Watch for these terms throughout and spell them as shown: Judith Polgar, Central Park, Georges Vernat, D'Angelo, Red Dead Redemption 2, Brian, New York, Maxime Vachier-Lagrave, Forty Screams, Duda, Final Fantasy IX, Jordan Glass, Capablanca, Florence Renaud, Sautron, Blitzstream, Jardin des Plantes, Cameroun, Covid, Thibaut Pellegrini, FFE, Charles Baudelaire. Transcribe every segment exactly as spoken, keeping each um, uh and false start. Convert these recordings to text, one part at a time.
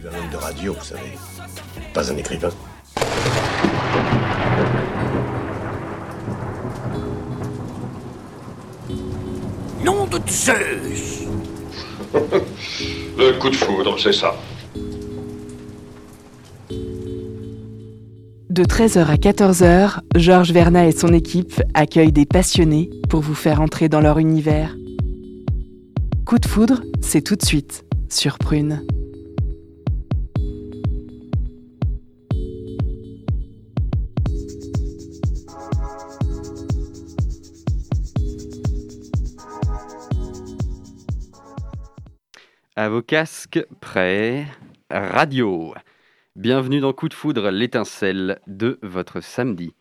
suis un homme de radio, vous savez. Pas un écrivain. Nom de Zeus. Le coup de foudre, c'est ça. De treize heures à quatorze heures, Georges Vernat et son équipe accueillent des passionnés pour vous faire entrer dans leur univers. Coup de foudre, c'est tout de suite sur Prune. À vos casques, prêts, radio. Bienvenue dans Coup de Foudre, l'étincelle de votre samedi.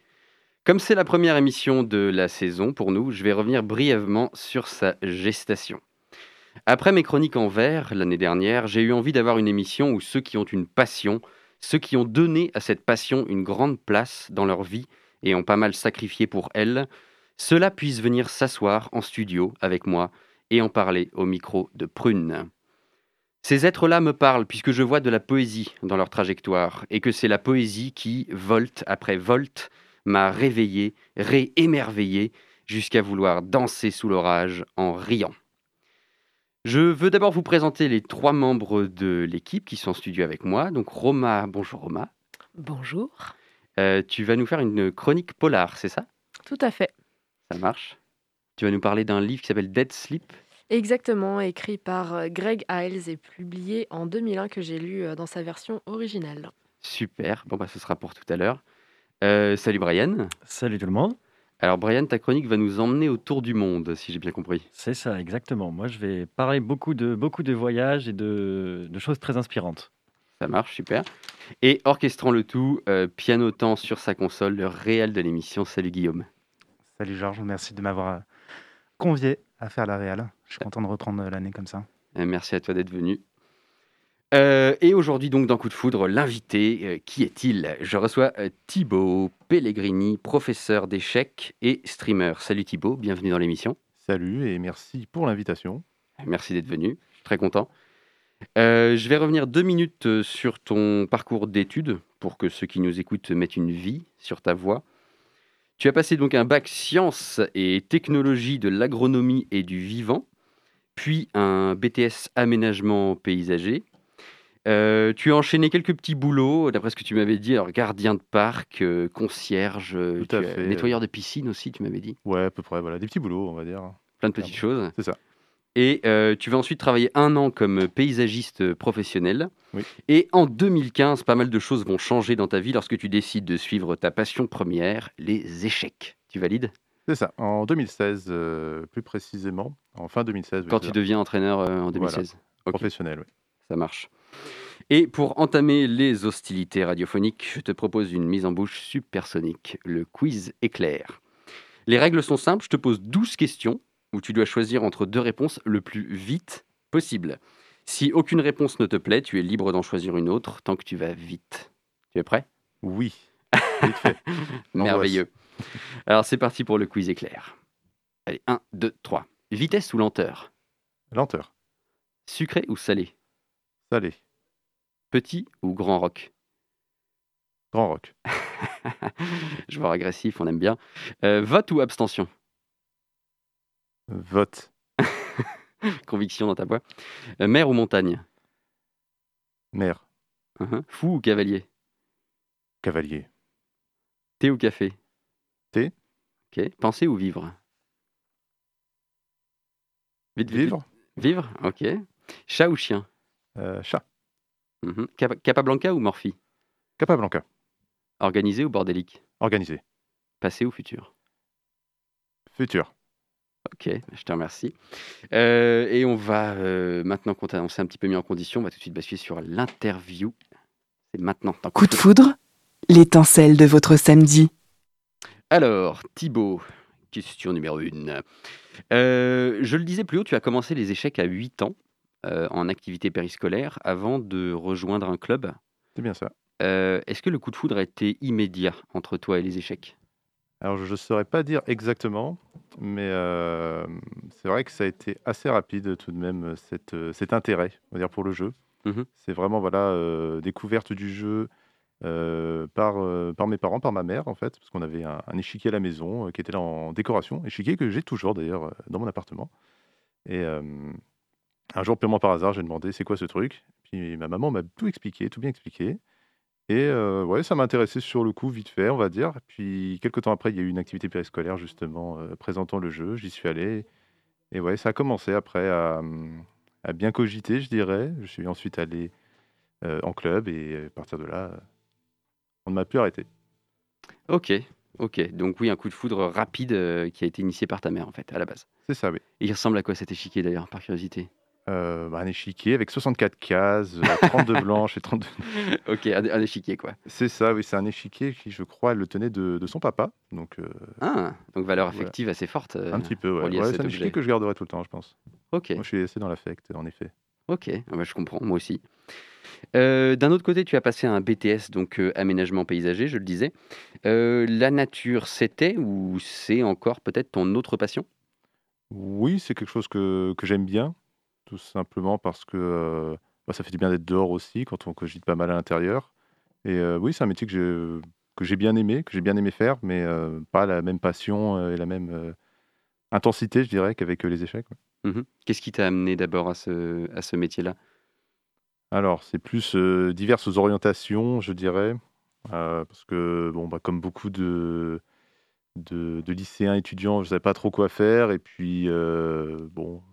Comme c'est la première émission de la saison pour nous, je vais revenir brièvement sur sa gestation. Après mes chroniques en vers l'année dernière, j'ai eu envie d'avoir une émission où ceux qui ont une passion, ceux qui ont donné à cette passion une grande place dans leur vie et ont pas mal sacrifié pour elle, ceux-là puissent venir s'asseoir en studio avec moi et en parler au micro de Prune. Ces êtres-là me parlent puisque je vois de la poésie dans leur trajectoire et que c'est la poésie qui, volt après volt, m'a réveillé, réémerveillé, jusqu'à vouloir danser sous l'orage en riant. Je veux d'abord vous présenter les trois membres de l'équipe qui sont en studio avec moi. Donc Roma, bonjour Roma. Bonjour. Euh, tu vas nous faire une chronique polar, c'est ça ? Tout à fait. Ça marche. Tu vas nous parler d'un livre qui s'appelle Dead Sleep ? Exactement, écrit par Greg Iles et publié en deux mille un, que j'ai lu dans sa version originale. Super, bon bah ce sera pour tout à l'heure. Euh, salut Brian. Salut tout le monde. Alors Brian, ta chronique va nous emmener autour du monde, si j'ai bien compris. C'est ça, exactement. Moi je vais parler beaucoup de, beaucoup de voyages et de, de choses très inspirantes. Ça marche, super. Et orchestrant le tout, euh, pianotant sur sa console, le réel de l'émission. Salut Guillaume. Salut Georges, merci de m'avoir convié à faire la réal. Je suis content de reprendre l'année comme ça. Merci à toi d'être venu. Euh, et aujourd'hui, donc, dans Coup de Foudre, l'invité, euh, qui est-il ? Je reçois euh, Thibaut Pellegrini, professeur d'échecs et streamer. Salut Thibaut, bienvenue dans l'émission. Salut et merci pour l'invitation. Merci d'être venu, je suis très content. Euh, je vais revenir deux minutes sur ton parcours d'études pour que ceux qui nous écoutent mettent une vie sur ta voix. Tu as passé donc un bac sciences et technologies de l'agronomie et du vivant, puis un B T S aménagement paysager. Euh, tu as enchaîné quelques petits boulots, d'après ce que tu m'avais dit, alors gardien de parc, euh, concierge, tu as nettoyeur de piscine aussi, tu m'avais dit. Ouais, à peu près, voilà, des petits boulots, on va dire. Plein de petites choses. C'est ça. Et euh, tu vas ensuite travailler un an comme paysagiste professionnel. Oui. Et en deux mille quinze, pas mal de choses vont changer dans ta vie lorsque tu décides de suivre ta passion première, les échecs. Tu valides ? C'est ça. En deux mille seize, euh, plus précisément, en fin deux mille seize. Quand oui, tu ça. deviens entraîneur euh, en deux mille seize. Voilà. Okay. Professionnel, oui. Ça marche. Et pour entamer les hostilités radiophoniques, je te propose une mise en bouche supersonique, le quiz éclair. Les règles sont simples, je te pose douze questions où tu dois choisir entre deux réponses le plus vite possible. Si aucune réponse ne te plaît, tu es libre d'en choisir une autre tant que tu vas vite. Tu es prêt ? Oui. Vite fait. Merveilleux. Alors c'est parti pour le quiz éclair. Allez, un, deux, trois. Vitesse ou lenteur ? Lenteur. Sucré ou salé ? Salé. Petit ou grand roc ? Grand roc. Je vois agressif, on aime bien. Euh, vote ou abstention ? Vote. Conviction dans ta voix. Euh, mer ou montagne ? Mer. Uh-huh. Fou ou cavalier ? Cavalier. Thé ou café ? Thé. Ok. Penser ou vivre ? Vite, vite, vivre. Vite. Vivre, ok. Chat ou chien ? euh, Chat. Uh-huh. Cap- Capablanca ou Morphy ? Capablanca. Organisé ou bordélique ? Organisé. Passé ou futur ? Futur. Ok, je te remercie. Euh, et on va, euh, maintenant qu'on s'est un petit peu mis en condition, on va tout de suite basculer sur l'interview. C'est maintenant. Coup, coup de foudre, l'étincelle de votre samedi. Alors, Thibaut, question numéro une. Euh, je le disais plus haut, tu as commencé les échecs à huit ans, euh, en activité périscolaire, avant de rejoindre un club. C'est bien ça. Euh, est-ce que le coup de foudre a été immédiat entre toi et les échecs ? Alors, je ne saurais pas dire exactement, mais euh, c'est vrai que ça a été assez rapide tout de même, cette, cet intérêt, on va dire, pour le jeu. Mmh. C'est vraiment voilà, euh, découverte du jeu euh, par, euh, par mes parents, par ma mère, en fait, parce qu'on avait un, un échiquier à la maison euh, qui était là en décoration, échiquier que j'ai toujours d'ailleurs dans mon appartement. Et euh, un jour, purement par hasard, j'ai demandé c'est quoi ce truc. Puis ma maman m'a tout expliqué, tout bien expliqué. Et euh, ouais, ça m'intéressait sur le coup, vite fait, on va dire. Puis quelques temps après, il y a eu une activité périscolaire, justement, euh, présentant le jeu. J'y suis allé. Et ouais, ça a commencé après à, à bien cogiter, je dirais. Je suis ensuite allé euh, en club et à partir de là, on ne m'a plus arrêté. Ok, ok. Donc oui, un coup de foudre rapide euh, qui a été initié par ta mère, en fait, à la base. C'est ça, oui. Et il ressemble à quoi cet échiquier, d'ailleurs, par curiosité ? Euh, bah un échiquier avec soixante-quatre cases, trente-deux blanches et trente-deux... Ok, un, un échiquier quoi. C'est ça, oui, c'est un échiquier qui, je crois, le tenait de, de son papa. Donc, euh... ah, donc valeur affective ouais. assez forte. Euh, un petit peu, ouais. ouais c'est un échiquier que je garderai tout le temps, je pense. Ok. Moi, je suis assez dans l'affect, en effet. Ok, ah bah, je comprends, moi aussi. Euh, d'un autre côté, tu as passé un B T S, donc euh, aménagement paysager, je le disais. Euh, la nature, c'était ou c'est encore peut-être ton autre passion ? Oui, c'est quelque chose que, que j'aime bien. Tout simplement parce que euh, bah, ça fait du bien d'être dehors aussi quand on cogite pas mal à l'intérieur. Et euh, oui, c'est un métier que j'ai, que j'ai bien aimé, que j'ai bien aimé faire, mais euh, pas la même passion et la même euh, intensité, je dirais, qu'avec les échecs. Ouais. Mmh. Qu'est-ce qui t'a amené d'abord à ce, à ce métier-là ? Alors, c'est plus euh, diverses orientations, je dirais, euh, parce que bon, bah, comme beaucoup de... de, de lycéens, étudiants, je ne savais pas trop quoi faire, et puis euh, bon...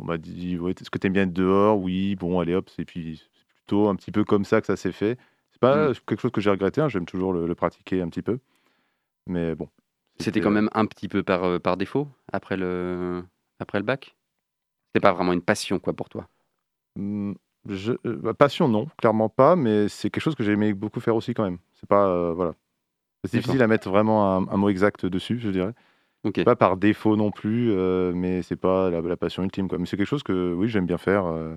On m'a dit, ouais, est-ce que t'aimes bien être dehors ? Oui, bon, allez hop, c'est, puis, c'est plutôt un petit peu comme ça que ça s'est fait. C'est pas mmh. quelque chose que j'ai regretté, hein, j'aime toujours le, le pratiquer un petit peu. Mais bon. C'était, c'était quand même un petit peu par, par défaut après le, après le bac ? C'était pas vraiment une passion, quoi, pour toi ? mmh, je, euh, Passion, non, clairement pas, mais c'est quelque chose que j'aimais beaucoup faire aussi quand même. C'est pas, euh, voilà. C'est D'accord. difficile à mettre vraiment un, un mot exact dessus, je dirais. Okay. Pas par défaut non plus, euh, mais c'est pas la, la passion ultime, quoi. Mais c'est quelque chose que oui, j'aime bien faire. Euh,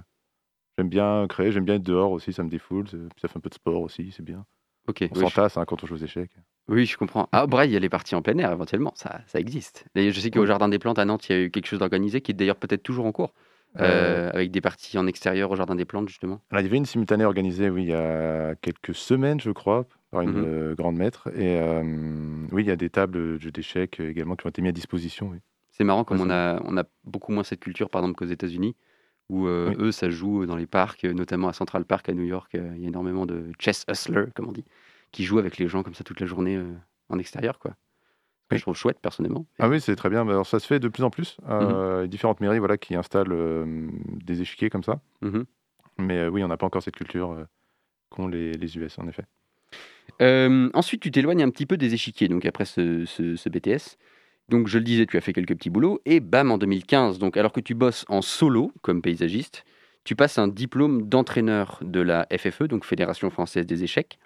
j'aime bien créer, j'aime bien être dehors aussi, ça me défoule. Puis ça fait un peu de sport aussi, c'est bien. Okay. On oui, s'entasse je... hein, quand on joue aux échecs. Oui, je comprends. Ah, Braille, elle est partie en plein air éventuellement, ça, ça existe. D'ailleurs, je sais qu'au Jardin des Plantes à Nantes, il y a eu quelque chose d'organisé qui est d'ailleurs peut-être toujours en cours, euh... Euh, avec des parties en extérieur au Jardin des Plantes justement. Alors, il y avait une simultanée organisée, oui, il y a quelques semaines, je crois. Par une mmh. euh, grande maître. Et euh, oui, il y a des tables de jeux d'échecs également qui ont été mises à disposition. Oui. C'est marrant, comme on a, on a beaucoup moins cette culture, par exemple, qu'aux États-Unis, où euh, oui. eux, ça joue dans les parcs, notamment à Central Park, à New York. Euh, il y a énormément de chess hustlers, comme on dit, qui jouent avec les gens comme ça toute la journée euh, en extérieur, quoi. Oui. Je trouve chouette, personnellement. Et... Ah oui, c'est très bien. Alors, ça se fait de plus en plus. Euh, mmh. Différentes mairies voilà, qui installent euh, des échiquiers comme ça. Mmh. Mais euh, oui, on n'a pas encore cette culture euh, qu'ont les, les U S, en effet. Euh, ensuite, tu t'éloignes un petit peu des échiquiers, donc après ce, ce, ce B T S. Donc, je le disais, tu as fait quelques petits boulots, et bam, en deux mille quinze, donc, alors que tu bosses en solo comme paysagiste, tu passes un diplôme d'entraîneur de la F F E, donc Fédération Française des Échecs,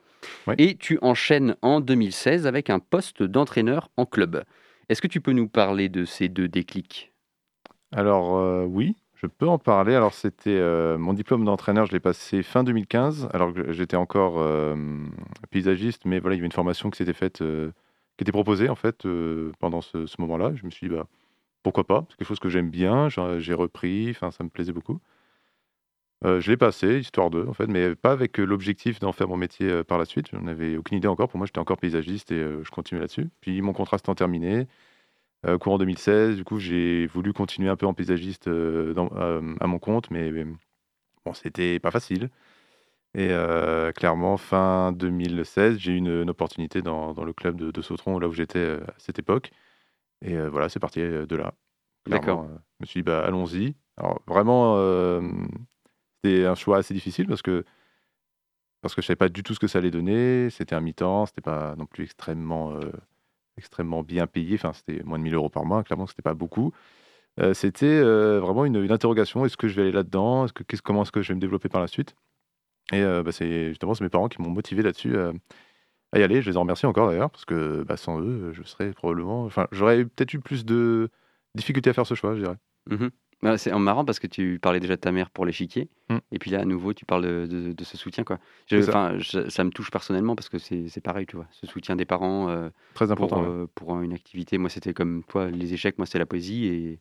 ouais. et tu enchaînes en deux mille seize avec un poste d'entraîneur en club. Est-ce que tu peux nous parler de ces deux déclics ? Alors, euh, oui, je peux en parler. Alors, c'était euh, mon diplôme d'entraîneur, je l'ai passé fin deux mille quinze, alors que j'étais encore euh, paysagiste, mais voilà, il y avait une formation qui s'était faite, euh, qui était proposée en fait euh, pendant ce, ce moment-là. Je me suis dit, bah, pourquoi pas ? C'est quelque chose que j'aime bien, j'ai, j'ai repris, enfin, ça me plaisait beaucoup. Euh, je l'ai passé, histoire de, en fait, mais pas avec l'objectif d'en faire mon métier euh, par la suite. J'en avais aucune idée encore. Pour moi, j'étais encore paysagiste et euh, je continuais là-dessus. Puis mon contrat s'est terminé. Euh, courant deux mille seize, du coup, j'ai voulu continuer un peu en paysagiste euh, dans, euh, à mon compte, mais, mais bon, c'était pas facile. Et euh, clairement, fin deux mille seize, j'ai eu une, une opportunité dans, dans le club de, de Sautron, là où j'étais euh, à cette époque. Et euh, voilà, c'est parti euh, de là. Clairement, D'accord. Euh, je me suis dit, bah, allons-y. Alors, vraiment, euh, c'était un choix assez difficile parce que, parce que je savais pas du tout ce que ça allait donner. C'était un mi-temps, c'était pas non plus extrêmement... Euh, extrêmement bien payé, enfin c'était moins de mille euros par mois, clairement c'était pas beaucoup. Euh, c'était euh, vraiment une, une interrogation, est-ce que je vais aller là-dedans, est-ce que, qu'est-ce, comment est-ce que je vais me développer par la suite ? Et euh, bah, c'est justement c'est mes parents qui m'ont motivé là-dessus euh, à y aller, je les en remercie encore d'ailleurs, parce que bah, sans eux, je serais probablement, enfin j'aurais peut-être eu plus de difficultés à faire ce choix, je dirais. Mmh. Non, c'est marrant parce que tu parlais déjà de ta mère pour l'échiquier, mmh. et puis là à nouveau tu parles de, de, de ce soutien, quoi. Je, ça. Je, ça me touche personnellement parce que c'est, c'est pareil, tu vois, ce soutien des parents euh, très important pour, ouais. euh, pour une activité. Moi c'était comme toi les échecs, moi c'est la poésie, et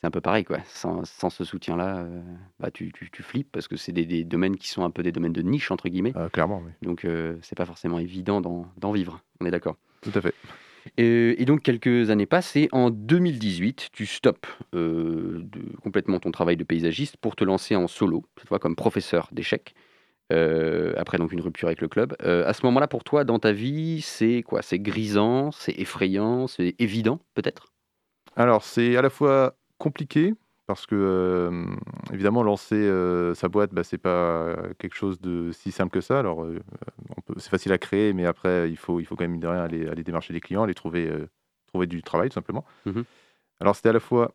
c'est un peu pareil, quoi. Sans, sans ce soutien-là, euh, bah, tu, tu, tu flippes parce que c'est des, des domaines qui sont un peu des domaines de niche, entre guillemets. Euh, clairement, oui. Donc, euh, c'est pas forcément évident d'en, d'en vivre, on est d'accord. Tout à fait. Et, et donc, quelques années passent et en deux mille dix-huit, tu stoppes euh, de, complètement ton travail de paysagiste pour te lancer en solo, cette fois comme professeur d'échecs, euh, après donc une rupture avec le club. Euh, à ce moment-là, pour toi, dans ta vie, c'est quoi? C'est grisant, c'est effrayant, c'est évident, peut-être? Alors, c'est à la fois compliqué, parce que, euh, évidemment, lancer euh, sa boîte, bah, c'est pas quelque chose de si simple que ça. Alors, euh, on peut, c'est facile à créer, mais après, il faut, il faut quand même, mine de rien, aller, aller démarcher des clients, aller trouver, euh, trouver du travail, tout simplement. Mm-hmm. Alors, c'était à la fois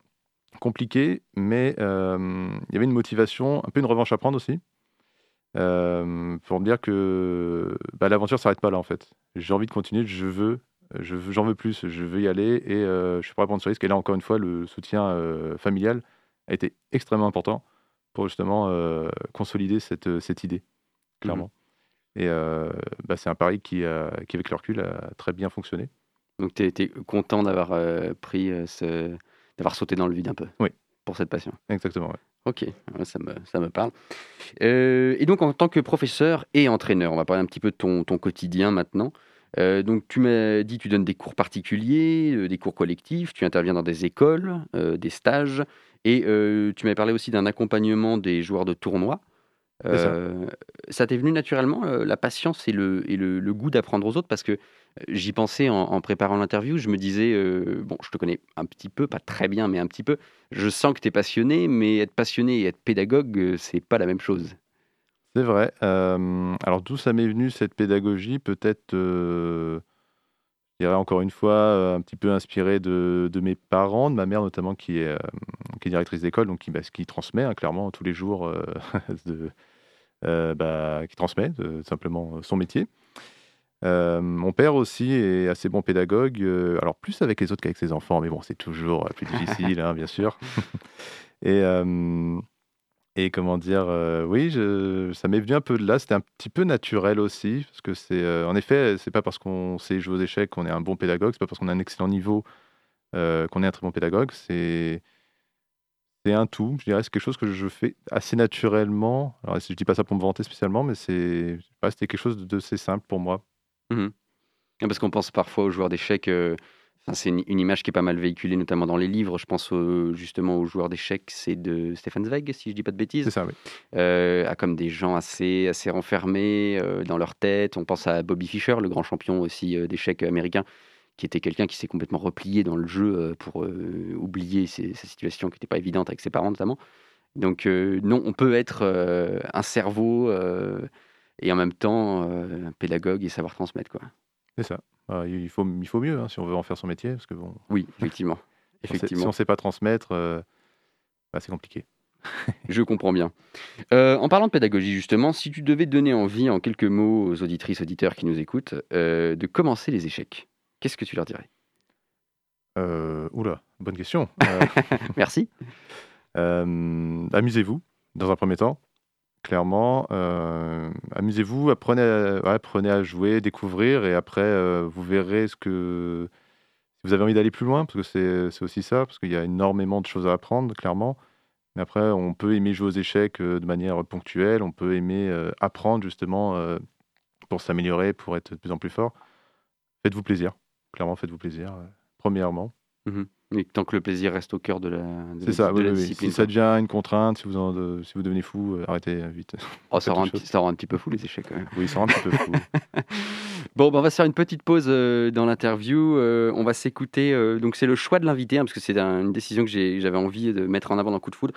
compliqué, mais euh, il y avait une motivation, un peu une revanche à prendre aussi, euh, pour me dire que bah, l'aventure ne s'arrête pas là, en fait. J'ai envie de continuer, je veux... Je veux, j'en veux plus, je veux y aller et euh, je suis prêt à prendre ce risque. Et là, encore une fois, le soutien euh, familial a été extrêmement important pour justement euh, consolider cette, cette idée, clairement. Mmh. Et euh, bah, c'est un pari qui, a, qui, avec le recul, a très bien fonctionné. Donc, tu étais content d'avoir euh, pris, euh, ce... d'avoir sauté dans le vide un peu. Oui. Pour cette passion. Exactement, oui. Ok, ça me, ça me parle. Euh, et donc, en tant que professeur et entraîneur, on va parler un petit peu de ton, ton quotidien maintenant. Euh, donc tu m'as dit tu donnes des cours particuliers, euh, des cours collectifs, tu interviens dans des écoles, euh, des stages, et euh, tu m'avais parlé aussi d'un accompagnement des joueurs de tournois. Euh, ça. ça t'est venu naturellement, euh, la patience et, le, et le, le goût d'apprendre aux autres, parce que euh, j'y pensais en, en préparant l'interview, je me disais, euh, bon je te connais un petit peu, pas très bien, mais un petit peu, je sens que t'es passionné, mais être passionné et être pédagogue, euh, c'est pas la même chose. C'est vrai. Euh, alors, d'où ça m'est venu, cette pédagogie? Peut-être, euh, je dirais encore une fois, un petit peu inspiré de, de mes parents, de ma mère notamment, qui est, euh, qui est directrice d'école, donc qui, bah, qui transmet hein, clairement tous les jours, euh, de, euh, bah, qui transmet de, simplement son métier. Euh, mon père aussi est assez bon pédagogue, euh, alors plus avec les autres qu'avec ses enfants, mais bon, c'est toujours plus difficile, hein, bien sûr. Et... Euh, Et comment dire, euh, oui, je, ça m'est venu un peu de là. C'était un petit peu naturel aussi, parce que c'est, euh, en effet, c'est pas parce qu'on sait jouer aux échecs qu'on est un bon pédagogue, c'est pas parce qu'on a un excellent niveau euh, qu'on est un très bon pédagogue. C'est, c'est un tout. Je dirais, c'est quelque chose que je fais assez naturellement. Alors, je dis pas ça pour me vanter spécialement, mais c'est, ouais, c'était quelque chose de assez simple pour moi. Mmh. Parce qu'on pense parfois aux joueurs d'échecs. Euh... C'est une image qui est pas mal véhiculée, notamment dans les livres. Je pense au, justement aux joueurs d'échecs, c'est de Stefan Zweig, si je ne dis pas de bêtises. C'est ça, oui. Euh, à comme des gens assez, assez renfermés euh, dans leur tête. On pense à Bobby Fischer, le grand champion aussi euh, d'échecs américain, qui était quelqu'un qui s'est complètement replié dans le jeu euh, pour euh, oublier ses, sa situation qui n'était pas évidente avec ses parents, notamment. Donc euh, non, on peut être euh, un cerveau euh, et en même temps euh, un pédagogue et savoir transmettre, quoi. C'est ça. Euh, il, faut, il faut mieux hein, si on veut en faire son métier. Parce que bon... Oui, effectivement. effectivement. Si on ne sait pas transmettre, euh, bah, c'est compliqué. Je comprends bien. Euh, en parlant de pédagogie, justement, si tu devais donner envie en quelques mots aux auditrices, auditeurs qui nous écoutent, euh, de commencer les échecs, qu'est-ce que tu leur dirais? euh, Oula, bonne question. Euh... Merci. Euh, amusez-vous, dans un premier temps. Clairement, euh, amusez-vous, apprenez à, ouais, apprenez à jouer, découvrir, et après, euh, vous verrez ce que vous avez envie d'aller plus loin, parce que c'est, c'est aussi ça, parce qu'il y a énormément de choses à apprendre, clairement. Mais après, on peut aimer jouer aux échecs euh, de manière ponctuelle, on peut aimer euh, apprendre, justement, euh, pour s'améliorer, pour être de plus en plus fort. Faites-vous plaisir, clairement, faites-vous plaisir, euh, premièrement. Mm-hmm. Et tant que le plaisir reste au cœur de la, de c'est la, ça, de oui, la oui, discipline. Si ça devient une contrainte, si vous, en, euh, si vous devenez fou, euh, arrêtez vite. Oh, ça, rend un petit, ça rend un petit peu fou les échecs quand même. Oui, ça rend un petit peu fou. Bon, bah, on va se faire une petite pause euh, dans l'interview. Euh, on va s'écouter. Euh, donc c'est le choix de l'invité, hein, parce que c'est un, une décision que j'ai, j'avais envie de mettre en avant dans Coup de Foudre.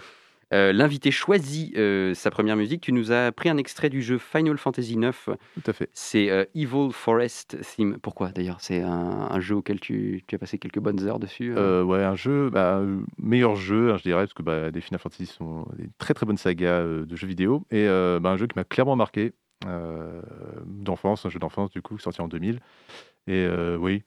Euh, l'invité choisit euh, sa première musique. Tu nous as pris un extrait du jeu Final Fantasy neuf. Tout à fait. C'est euh, Evil Forest Theme. Pourquoi d'ailleurs? C'est un, un jeu auquel tu, tu as passé quelques bonnes heures dessus. Euh. Euh, ouais, un jeu, bah, meilleur jeu, hein, je dirais, parce que bah, les Final Fantasy sont des très très bonnes sagas euh, de jeux vidéo. Et euh, bah, un jeu qui m'a clairement marqué euh, d'enfance, un jeu d'enfance du coup, sorti en deux mille. Et euh, oui.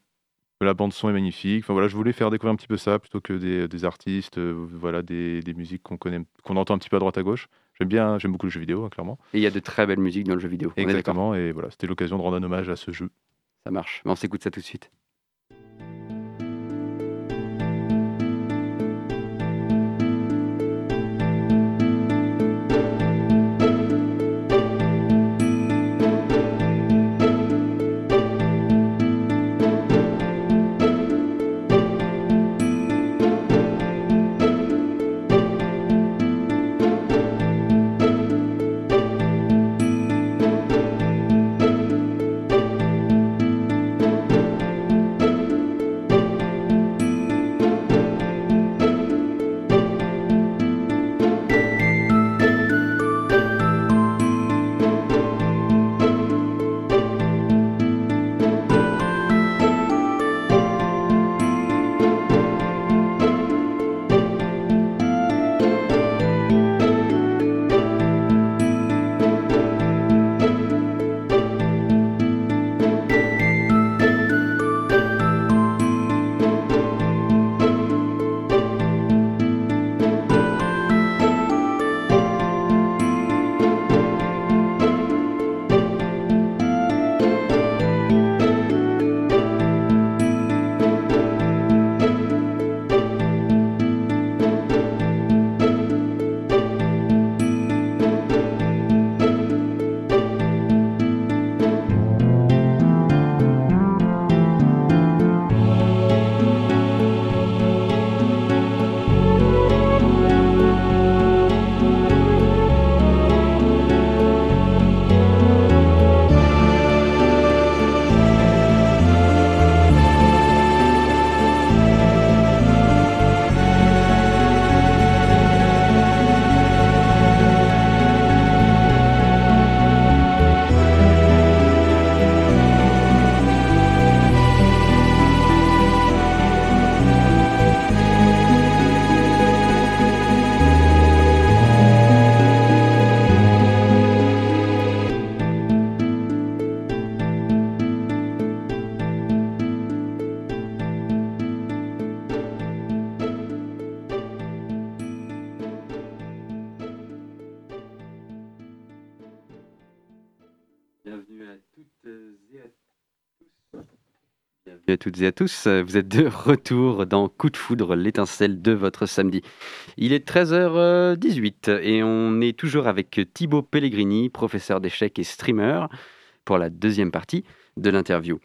La bande-son est magnifique. Enfin, voilà, je voulais faire découvrir un petit peu ça plutôt que des, des artistes, euh, voilà, des, des musiques qu'on connaît, qu'on entend un petit peu à droite à gauche. J'aime bien, j'aime beaucoup le jeu vidéo, hein, clairement. Et il y a de très belles musiques dans le jeu vidéo. Exactement, et voilà, c'était l'occasion de rendre un hommage à ce jeu. Ça marche, on s'écoute ça tout de suite. Bienvenue à toutes et à tous. Bienvenue à toutes et à tous. Vous êtes de retour dans Coup de Foudre, l'étincelle de votre samedi. Il est treize heures dix-huit et on est toujours avec Thibaut Pellegrini, professeur d'échecs et streamer, pour la deuxième partie de l'interview.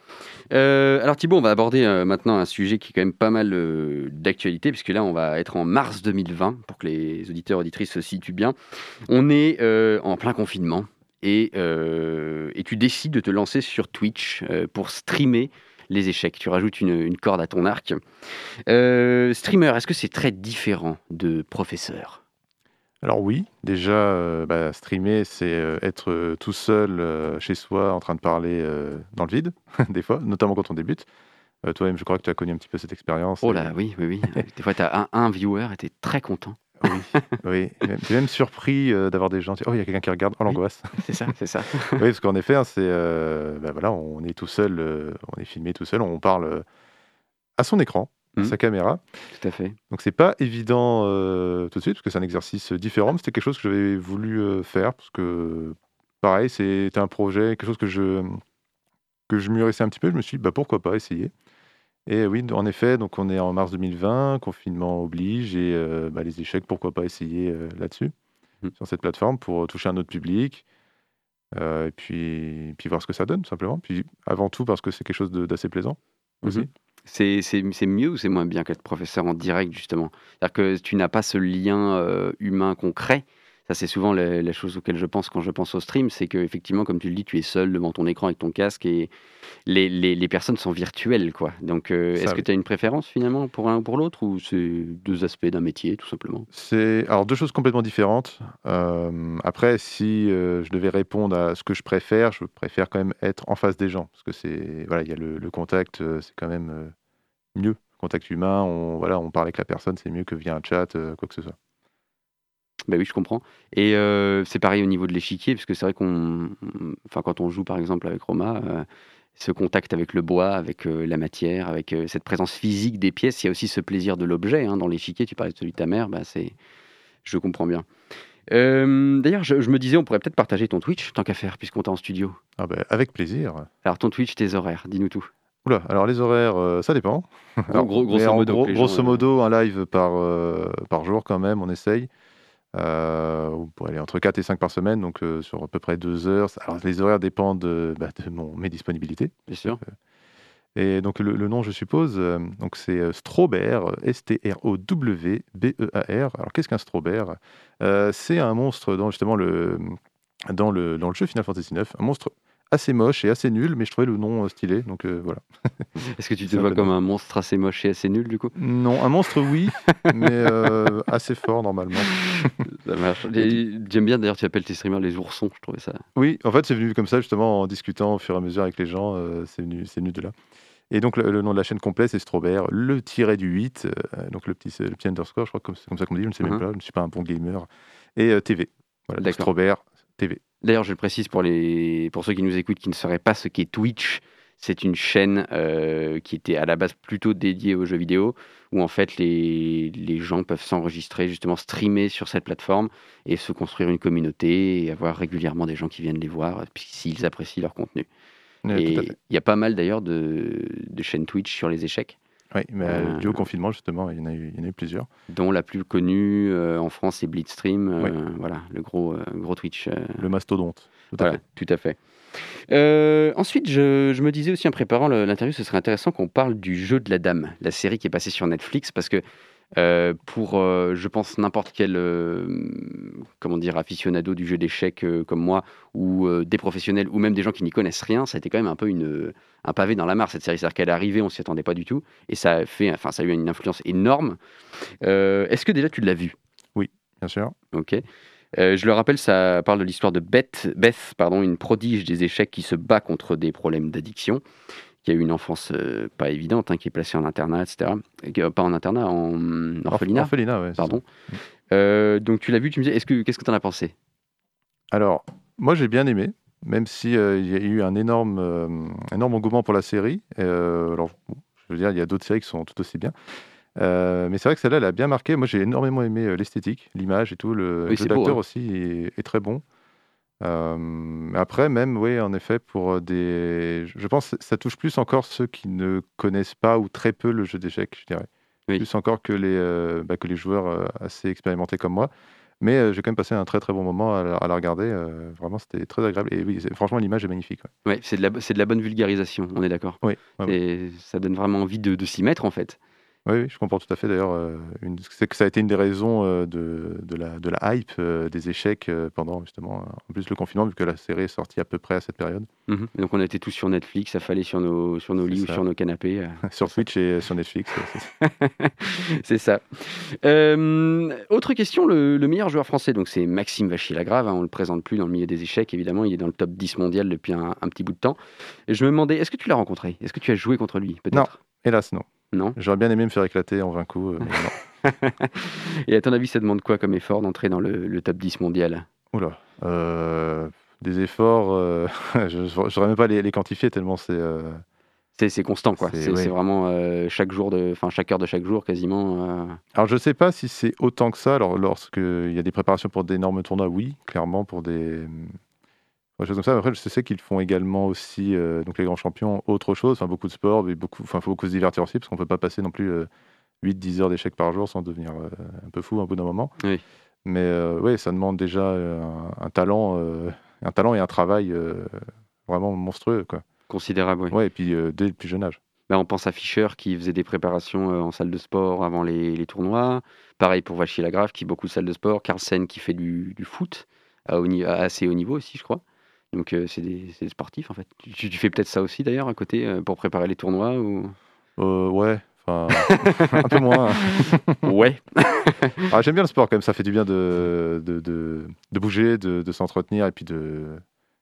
Euh, alors Thibaut, on va aborder euh, maintenant un sujet qui est quand même pas mal euh, d'actualité, puisque là on va être en mars deux mille vingt, pour que les auditeurs auditrices se situent bien. On est euh, en plein confinement et, euh, et tu décides de te lancer sur Twitch euh, pour streamer les échecs. Tu rajoutes une, une corde à ton arc. Euh, streamer, est-ce que c'est très différent de professeur ? Alors oui, déjà, euh, bah, streamer, c'est euh, être euh, tout seul euh, chez soi en train de parler euh, dans le vide, des fois, notamment quand on débute. Euh, Toi-même, je crois que tu as connu un petit peu cette expérience. Oh là, euh... oui, oui, oui. Des fois, tu as un, un viewer et tu es très content. Oui, oui. J'ai même surpris euh, d'avoir des gens, oh, il y a quelqu'un qui regarde, oh l'angoisse. Oui, c'est ça, c'est ça. Oui, parce qu'en effet, hein, c'est, euh, bah, voilà, on est tout seul, euh, on est filmé tout seul, on parle euh, à son écran. Mmh. Sa caméra. Tout à fait. Donc c'est pas évident euh, tout de suite, parce que c'est un exercice différent, mais c'était quelque chose que j'avais voulu euh, faire, parce que pareil, c'était un projet, quelque chose que je, que je mûrissais un petit peu, je me suis dit, bah, pourquoi pas essayer. Et oui, en effet, donc on est en mars deux mille vingt, confinement oblige, et euh, bah, les échecs, pourquoi pas essayer euh, là-dessus, mmh. sur cette plateforme, pour toucher un autre public, euh, et puis, et puis voir ce que ça donne, tout simplement. Puis avant tout, parce que c'est quelque chose de, d'assez plaisant, mmh. aussi. C'est, c'est, c'est mieux ou c'est moins bien qu'être professeur en direct, justement? C'est-à-dire que tu n'as pas ce lien euh, humain concret. Ça, c'est souvent la, la chose auquel je pense quand je pense au stream, c'est qu'effectivement, comme tu le dis, tu es seul devant ton écran avec ton casque et les, les, les personnes sont virtuelles, quoi. Donc, euh, est-ce oui. que tu as une préférence, finalement, pour l'un ou pour l'autre, ou c'est deux aspects d'un métier, tout simplement? C'est alors deux choses complètement différentes. Euh, après, si euh, je devais répondre à ce que je préfère, je préfère quand même être en face des gens, parce que c'est voilà, il y a le, le contact, c'est quand même mieux. Contact humain, on, voilà, on parle avec la personne, c'est mieux que via un chat, quoi que ce soit. Ben oui, je comprends. Et euh, c'est pareil au niveau de l'échiquier, parce que c'est vrai qu'on, enfin, quand on joue par exemple avec Roma, euh, ce contact avec le bois, avec euh, la matière, avec euh, cette présence physique des pièces, il y a aussi ce plaisir de l'objet. Hein, dans l'échiquier, tu parlais de celui de ta mère, ben c'est, je comprends bien. Euh, d'ailleurs, je, je me disais, on pourrait peut-être partager ton Twitch, tant qu'à faire, puisqu'on t'a en studio. Ah ben, avec plaisir. Alors ton Twitch, tes horaires, dis-nous tout. Oula, alors les horaires, euh, ça dépend. Alors, gros, grosso modo, gros, grosso modo un live par, euh, par jour quand même, on essaye. Euh, on peut aller entre quatre et cinq par semaine, donc euh, sur à peu près deux heures. Alors les horaires dépendent de, bah, de mon, mes disponibilités. Bien sûr. Euh, et donc le, le nom, je suppose, euh, donc c'est Strowbear, S T R O W B E A R. Alors qu'est-ce qu'un Strowbear? euh, C'est un monstre dans justement le dans le dans le jeu Final Fantasy neuf, un monstre assez moche et assez nul, mais je trouvais le nom stylé, donc euh, voilà. Est-ce que tu te vois comme un monstre assez moche et assez nul, du coup? Non, un monstre, oui, mais euh, assez fort, normalement. Ça marche. Et, j'aime bien, d'ailleurs, tu appelles tes streamers les oursons, je trouvais ça... Oui, en fait, c'est venu comme ça, justement, en discutant au fur et à mesure avec les gens, euh, c'est, venu, c'est venu de là. Et donc, le, le nom de la chaîne complète, c'est Strobert, le tiret du huit, euh, donc le petit, le petit underscore, je crois que c'est comme ça qu'on dit, je ne sais même uh-huh. pas, je ne suis pas un bon gamer, et euh, T V. Voilà, Strobert, T V. D'ailleurs, je le précise pour, les... pour ceux qui nous écoutent qui ne sauraient pas ce qu'est Twitch, c'est une chaîne euh, qui était à la base plutôt dédiée aux jeux vidéo, où en fait les, les gens peuvent s'enregistrer, justement streamer sur cette plateforme et se construire une communauté et avoir régulièrement des gens qui viennent les voir s'ils apprécient leur contenu. Oui, et il y a pas mal d'ailleurs de, de chaînes Twitch sur les échecs. Oui, mais euh, dû au confinement, justement, il y en a eu, il y en a eu plusieurs. Dont la plus connue euh, en France, c'est Blitzstream, euh, oui. voilà, le gros, euh, gros Twitch. Euh, le mastodonte. Tout voilà, à fait. Tout à fait. Euh, ensuite, je, je me disais aussi en préparant le, l'interview, ce serait intéressant qu'on parle du Jeu de la Dame, la série qui est passée sur Netflix, parce que euh, pour, euh, je pense, n'importe quel euh, comment dire, aficionado du jeu d'échecs euh, comme moi, ou euh, des professionnels, ou même des gens qui n'y connaissent rien, ça a été quand même un peu une... un pavé dans la mare, cette série. C'est-à-dire qu'elle est arrivée, on ne s'y attendait pas du tout, et ça a, fait, enfin, ça a eu une influence énorme. Euh, est-ce que déjà tu l'as vue? Oui, bien sûr. Ok. Euh, je le rappelle, ça parle de l'histoire de Beth, Beth pardon, une prodige des échecs qui se bat contre des problèmes d'addiction, qui a eu une enfance euh, pas évidente, hein, qui est placée en internat, et cetera. Euh, pas en internat, en orphelinat. Orphelinat, oui. Pardon. Euh, donc tu l'as vue, tu me disais, est-ce que, qu'est-ce que tu en as pensé? Alors, moi j'ai bien aimé. Même si euh, il y a eu un énorme, euh, énorme engouement pour la série. Euh, alors, bon, je veux dire, il y a d'autres séries qui sont tout aussi bien. Euh, mais c'est vrai que celle-là, elle a bien marqué. Moi, j'ai énormément aimé l'esthétique, l'image et tout. Le, oui, le jeu d'acteur beau, hein. aussi est, est très bon. Euh, après, même, oui, en effet, pour des... Je pense que ça touche plus encore ceux qui ne connaissent pas ou très peu le jeu d'échecs, je dirais. Oui. Plus encore que les, euh, bah, que les joueurs euh, assez expérimentés comme moi. Mais euh, j'ai quand même passé un très très bon moment à la, à la regarder. Euh, vraiment, c'était très agréable. Et oui, franchement, l'image est magnifique. Ouais. Ouais, c'est de la, c'est de la bonne vulgarisation, on est d'accord. Oui. Ouais, et ouais. Ça donne vraiment envie de, de s'y mettre, en fait. Oui, oui, je comprends tout à fait. D'ailleurs, euh, une, c'est que ça a été une des raisons euh, de, de, la, de la hype euh, des échecs euh, pendant justement, en plus le confinement, vu que la série est sortie à peu près à cette période. Mm-hmm. Donc on était tous sur Netflix, ça fallait sur nos, sur nos lits ça. Ou sur nos canapés. Euh, sur Twitch et sur Netflix. C'est ça. C'est ça. Euh, autre question, le, le meilleur joueur français, donc c'est Maxime Vachier-Lagrave, hein, on ne le présente plus dans le milieu des échecs, évidemment, il est dans le top dix mondial depuis un, un petit bout de temps. Et je me demandais, est-ce que tu l'as rencontré ? Est-ce que tu as joué contre lui peut-être ? Non, hélas non. Non. J'aurais bien aimé me faire éclater en vingt coups, mais non. Et à ton avis, ça demande quoi comme effort d'entrer dans le, le top dix mondial ? Oula, euh, des efforts, euh, je n'aurais même pas les, les quantifier tellement c'est... Euh... C'est, c'est constant, quoi. C'est, c'est, ouais. c'est vraiment euh, chaque jour, de, enfin chaque heure de chaque jour, quasiment. Euh... Alors, je ne sais pas si c'est autant que ça. Alors, lorsqu'il y a des préparations pour d'énormes tournois, oui, clairement, pour des... Des choses comme ça. Après, je sais qu'ils font également aussi, euh, donc les grands champions, autre chose, enfin, beaucoup de sports, mais beaucoup, enfin, faut beaucoup se divertir aussi, parce qu'on ne peut pas passer non plus euh, huit dix heures d'échecs par jour sans devenir euh, un peu fou au bout d'un moment. Oui. Mais euh, oui, ça demande déjà euh, un, un, talent, euh, un talent et un travail euh, vraiment monstrueux, quoi. Considérable, oui. Oui, et puis euh, dès le plus jeune âge. Bah, on pense à Fischer qui faisait des préparations euh, en salle de sport avant les, les tournois. Pareil pour Vachier-Lagrave qui beaucoup de salles de sport. Carlsen qui fait du, du foot à, haut, à assez haut niveau aussi, je crois. Donc euh, c'est, des, c'est des sportifs en fait. Tu, tu fais peut-être ça aussi d'ailleurs à côté euh, pour préparer les tournois ou... euh, Ouais, enfin un peu moins. Hein. Ouais. Alors, j'aime bien le sport quand même, ça fait du bien de, de, de, de bouger, de, de s'entretenir et puis de,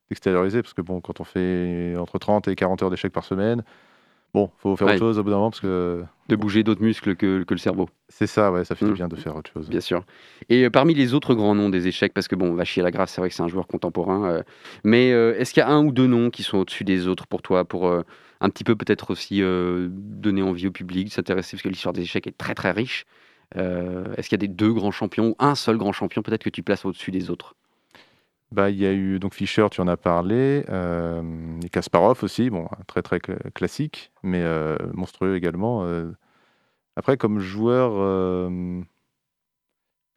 d'extérioriser parce que bon, quand on fait entre trente et quarante heures d'échecs par semaine, bon, faut faire ouais. autre chose au bout d'un moment parce que... De bouger d'autres muscles que, que le cerveau. C'est ça, ouais, ça fait du mmh. bien de faire autre chose. Bien sûr. Et euh, parmi les autres grands noms des échecs, parce que bon, Vachier-Lagrave, c'est vrai que c'est un joueur contemporain, euh, mais euh, est-ce qu'il y a un ou deux noms qui sont au-dessus des autres pour toi, pour euh, un petit peu peut-être aussi euh, donner envie au public, de s'intéresser, parce que l'histoire des échecs est très très riche. Euh, est-ce qu'il y a des deux grands champions, ou un seul grand champion peut-être que tu places au-dessus des autres ? Bah, il y a eu donc Fischer, tu en as parlé, euh, et Kasparov aussi, bon, très très cl- classique, mais euh, monstrueux également. Euh. Après, comme joueur euh,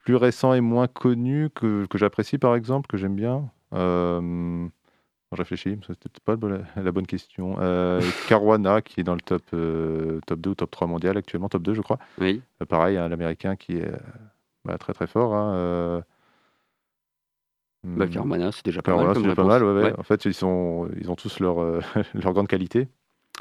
plus récent et moins connu, que, que j'apprécie par exemple, que j'aime bien, euh, je réfléchis, c'était peut-être pas la, la bonne question. Euh, Caruana, qui est dans le top, euh, top deux ou top trois mondial actuellement, top deux je crois. Oui. Euh, pareil, hein, l'américain qui est bah, très très fort. Hein, euh, Bah, Caruana, c'est déjà pas Caruana, mal. C'est déjà pas mal ouais, ouais. Ouais. En fait, ils, sont, ils ont tous leur, euh, leur grande qualité.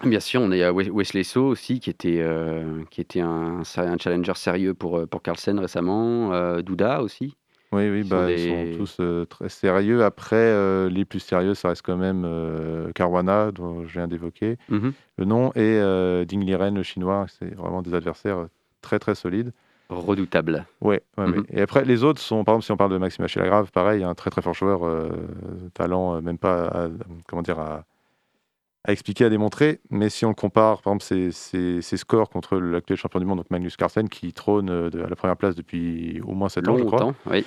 Bien sûr, on a Wesley So aussi, qui était, euh, qui était un, un challenger sérieux pour, pour Carlsen récemment. Euh, Duda aussi. Oui, oui, bah, sont des... ils sont tous euh, très sérieux. Après, euh, les plus sérieux, ça reste quand même euh, Caruana, dont je viens d'évoquer mm-hmm. le nom, et euh, Ding Liren, le chinois. C'est vraiment des adversaires très, très solides. Redoutable. Ouais, ouais, mm-hmm. Et après, les autres sont, par exemple, si on parle de Maxime Vachier-Lagrave, pareil, un très très fort joueur, euh, talent, euh, même pas à, comment dire, à, à expliquer, à démontrer. Mais si on le compare, par exemple, ses, ses, ses scores contre l'actuel champion du monde, donc Magnus Carlsen, qui trône euh, de, à la première place depuis au moins sept ans, je crois. Longtemps, oui.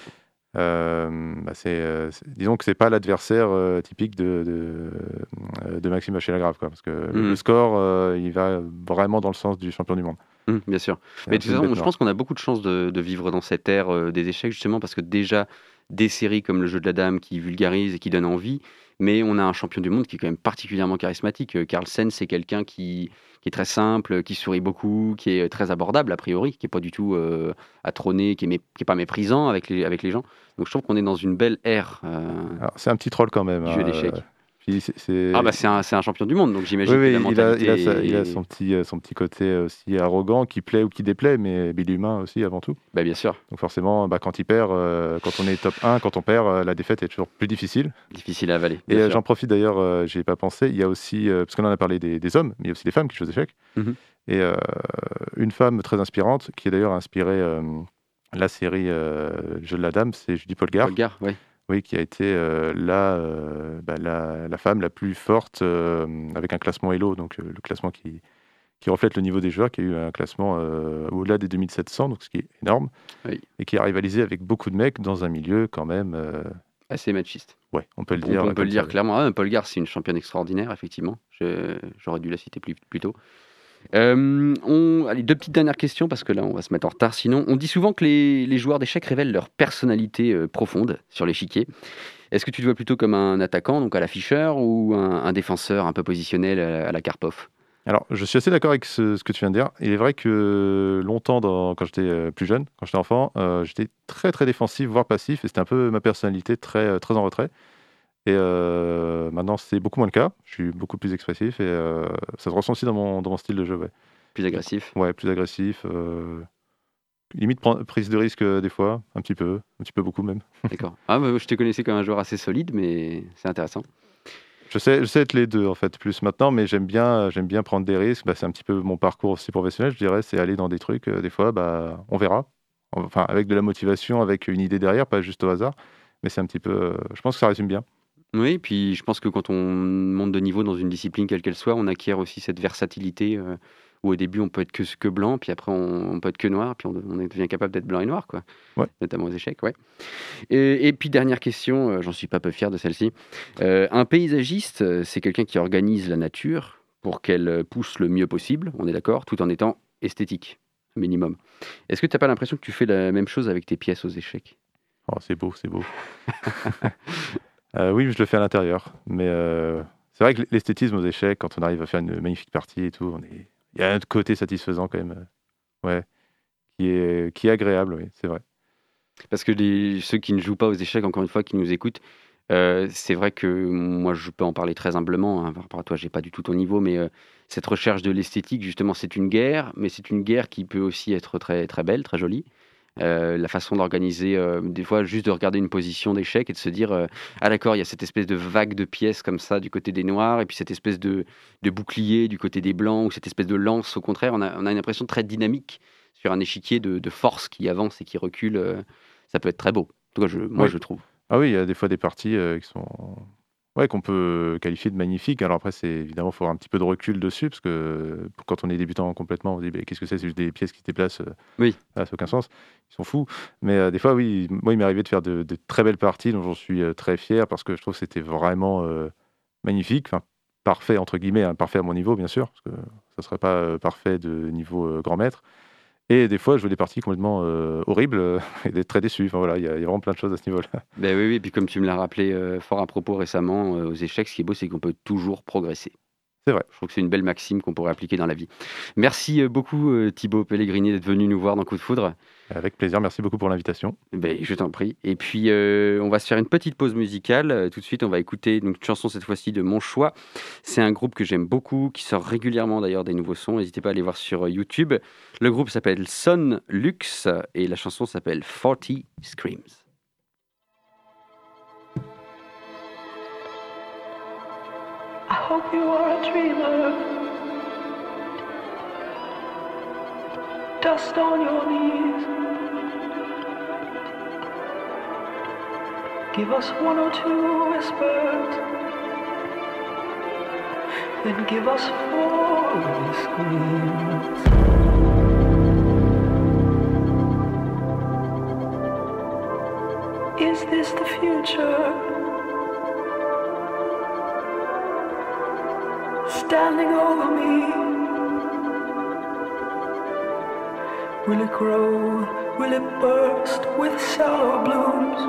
Euh, bah c'est, euh, c'est, disons que c'est pas l'adversaire euh, typique de, de, de Maxime Vachier-Lagrave, quoi, parce que mmh. le score, euh, il va vraiment dans le sens du champion du monde. Mmh, bien sûr. C'est mais de toute façon, je pense qu'on a beaucoup de chance de, de vivre dans cette ère euh, des échecs, justement, parce que déjà, des séries comme Le Jeu de la Dame qui vulgarise et qui donne envie, mais on a un champion du monde qui est quand même particulièrement charismatique. Carlsen, c'est quelqu'un qui, qui est très simple, qui sourit beaucoup, qui est très abordable, a priori, qui n'est pas du tout euh, à trôner, qui n'est mé- pas méprisant avec les, avec les gens. Donc je trouve qu'on est dans une belle ère. Euh, Alors, c'est un petit troll quand même. Du jeu d'échecs. Euh... C'est, c'est... Ah bah c'est un, c'est un champion du monde, donc j'imagine oui, que la mentalité... Il a, il a, sa, et... il a son, petit, son petit côté aussi arrogant, qui plaît ou qui déplaît, mais il est humain aussi avant tout. Bah bien sûr. Donc forcément, bah quand il perd, euh, quand on est top un, quand on perd, euh, la défaite est toujours plus difficile. Difficile à avaler. Et sûr. J'en profite d'ailleurs, euh, j'y ai pas pensé, il y a aussi, euh, parce qu'on en a parlé des, des hommes, mais il y a aussi des femmes qui jouent aux échecs. Mm-hmm. Et euh, une femme très inspirante, qui a d'ailleurs inspiré euh, la série euh, « Jeu de la Dame », c'est Judith Polgar. Polgar, oui. Oui, qui a été euh, la, euh, bah, la, la femme la plus forte euh, avec un classement Elo, donc euh, le classement qui, qui reflète le niveau des joueurs, qui a eu un classement euh, au-delà des deux mille sept cents, donc ce qui est énorme, oui. Et qui a rivalisé avec beaucoup de mecs dans un milieu quand même... Euh, assez machiste. ouais, on peut le dire. On peut le dire clairement. Ah, Polgar, c'est une championne extraordinaire, effectivement. Je, j'aurais dû la citer plus, plus tôt. Euh, on, allez, deux petites dernières questions, parce que là, on va se mettre en retard. Sinon, on dit souvent que les, les joueurs d'échecs révèlent leur personnalité euh, profonde sur l'échiquier. Est-ce que tu te vois plutôt comme un attaquant, donc à la Fischer, ou un, un défenseur un peu positionnel à, à la Karpov ? Alors, je suis assez d'accord avec ce, ce que tu viens de dire. Il est vrai que longtemps, dans, quand j'étais plus jeune, quand j'étais enfant, euh, j'étais très, très défensif, voire passif, et c'était un peu ma personnalité très, très en retrait. Et euh, maintenant, c'est beaucoup moins le cas. Je suis beaucoup plus expressif et euh, ça se ressent aussi dans mon, dans mon style de jeu. Ouais. Plus agressif ? Ouais, plus agressif. Euh, limite prise de risque euh, des fois, un petit peu, un petit peu beaucoup même. D'accord. Ah, bah, je te connaissais comme un joueur assez solide, mais c'est intéressant. Je sais, je sais être les deux en fait, plus maintenant, mais j'aime bien, j'aime bien prendre des risques. Bah, c'est un petit peu mon parcours aussi professionnel, je dirais. C'est aller dans des trucs, euh, des fois, bah, on verra. Enfin, avec de la motivation, avec une idée derrière, pas juste au hasard. Mais c'est un petit peu. Euh, je pense que ça résume bien. Oui, puis je pense que quand on monte de niveau dans une discipline, quelle qu'elle soit, on acquiert aussi cette versatilité euh, où au début on peut être que, que blanc, puis après on, on peut être que noir, puis on, on devient capable d'être blanc et noir, quoi. Ouais. Notamment aux échecs. Ouais. Et, et puis dernière question, euh, j'en suis pas peu fier de celle-ci. Euh, un paysagiste, c'est quelqu'un qui organise la nature pour qu'elle pousse le mieux possible, on est d'accord, tout en étant esthétique, minimum. Est-ce que tu n'as pas l'impression que tu fais la même chose avec tes pièces aux échecs ? Oh, c'est beau, c'est beau. Euh, oui, je le fais à l'intérieur, mais euh, c'est vrai que l'esthétisme aux échecs, quand on arrive à faire une magnifique partie et tout, on est... il y a un côté satisfaisant quand même, euh, ouais, qui est, qui est agréable, oui, c'est vrai. Parce que les, ceux qui ne jouent pas aux échecs, encore une fois, qui nous écoutent, euh, c'est vrai que moi, je peux en parler très humblement, hein, par rapport à toi, je n'ai pas du tout ton niveau, mais euh, cette recherche de l'esthétique, justement, c'est une guerre, mais c'est une guerre qui peut aussi être très, très belle, très jolie. Euh, la façon d'organiser, euh, des fois juste de regarder une position d'échec et de se dire euh, ah d'accord, il y a cette espèce de vague de pièces comme ça du côté des noirs et puis cette espèce de, de bouclier du côté des blancs ou cette espèce de lance au contraire, on a, on a une impression très dynamique sur un échiquier de, de force qui avance et qui recule, euh, ça peut être très beau en tout cas je, moi oui. Je trouve. Ah oui, il y a des fois des parties euh, qui sont... ouais, qu'on peut qualifier de magnifiques, alors après c'est, évidemment il faut avoir un petit peu de recul dessus parce que quand on est débutant complètement on se dit bah, qu'est-ce que c'est, c'est juste des pièces qui se déplacent, oui. Ah, ça n'a aucun sens, ils sont fous, mais euh, des fois oui, moi il m'est arrivé de faire de, de très belles parties dont j'en suis euh, très fier parce que je trouve que c'était vraiment euh, magnifique, enfin parfait entre guillemets, hein, parfait à mon niveau bien sûr, parce que ça ne serait pas euh, parfait de niveau euh, grand maître, et des fois je veux des parties complètement euh, horribles euh, et d'être très déçu, enfin voilà, il y, y a vraiment plein de choses à ce niveau-là. Ben oui, oui, et puis comme tu me l'as rappelé euh, fort à propos récemment euh, aux échecs, ce qui est beau c'est qu'on peut toujours progresser. C'est vrai. Je trouve que c'est une belle maxime qu'on pourrait appliquer dans la vie. Merci beaucoup euh, Thibaut Pellegrini d'être venu nous voir dans Coup de Foudre. Avec plaisir, merci beaucoup pour l'invitation. Ben, je t'en prie. Et puis euh, on va se faire une petite pause musicale. Tout de suite on va écouter une chanson cette fois-ci de mon choix. C'est un groupe que j'aime beaucoup, qui sort régulièrement d'ailleurs des nouveaux sons. N'hésitez pas à aller voir sur YouTube. Le groupe s'appelle Son Lux et la chanson s'appelle forty Screams. I hope you are a dreamer. Dust on your knees. Give us one or two whispers. Then give us forty screams. Is this the future? Standing over me, will it grow, will it burst with sour blooms?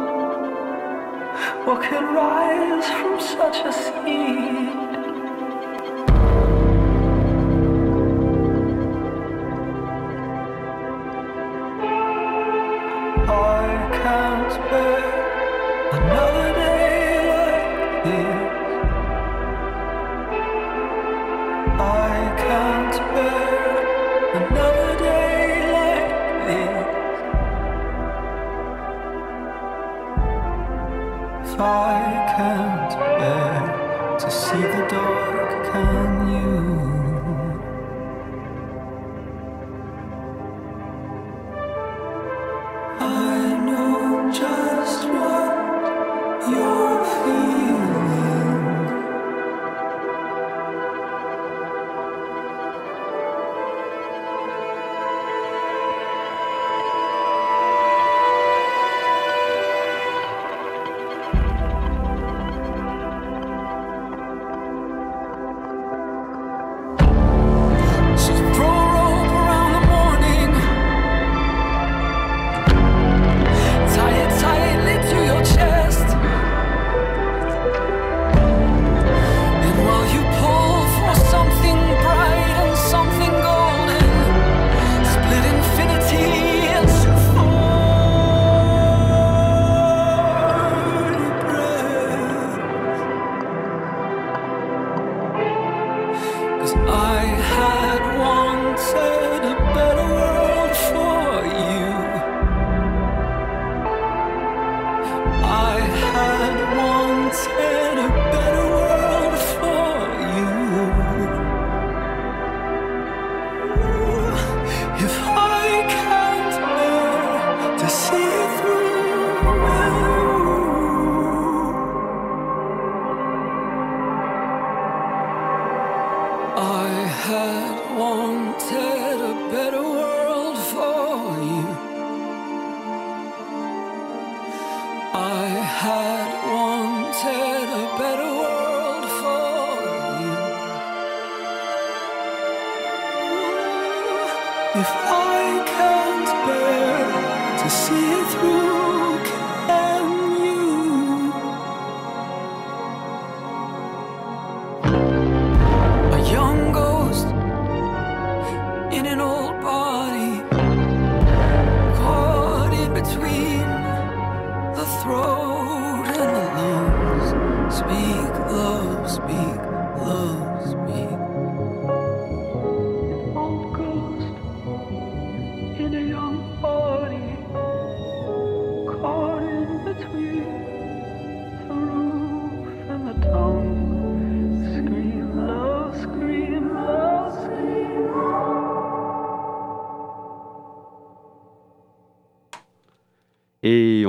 What can rise from such a seed?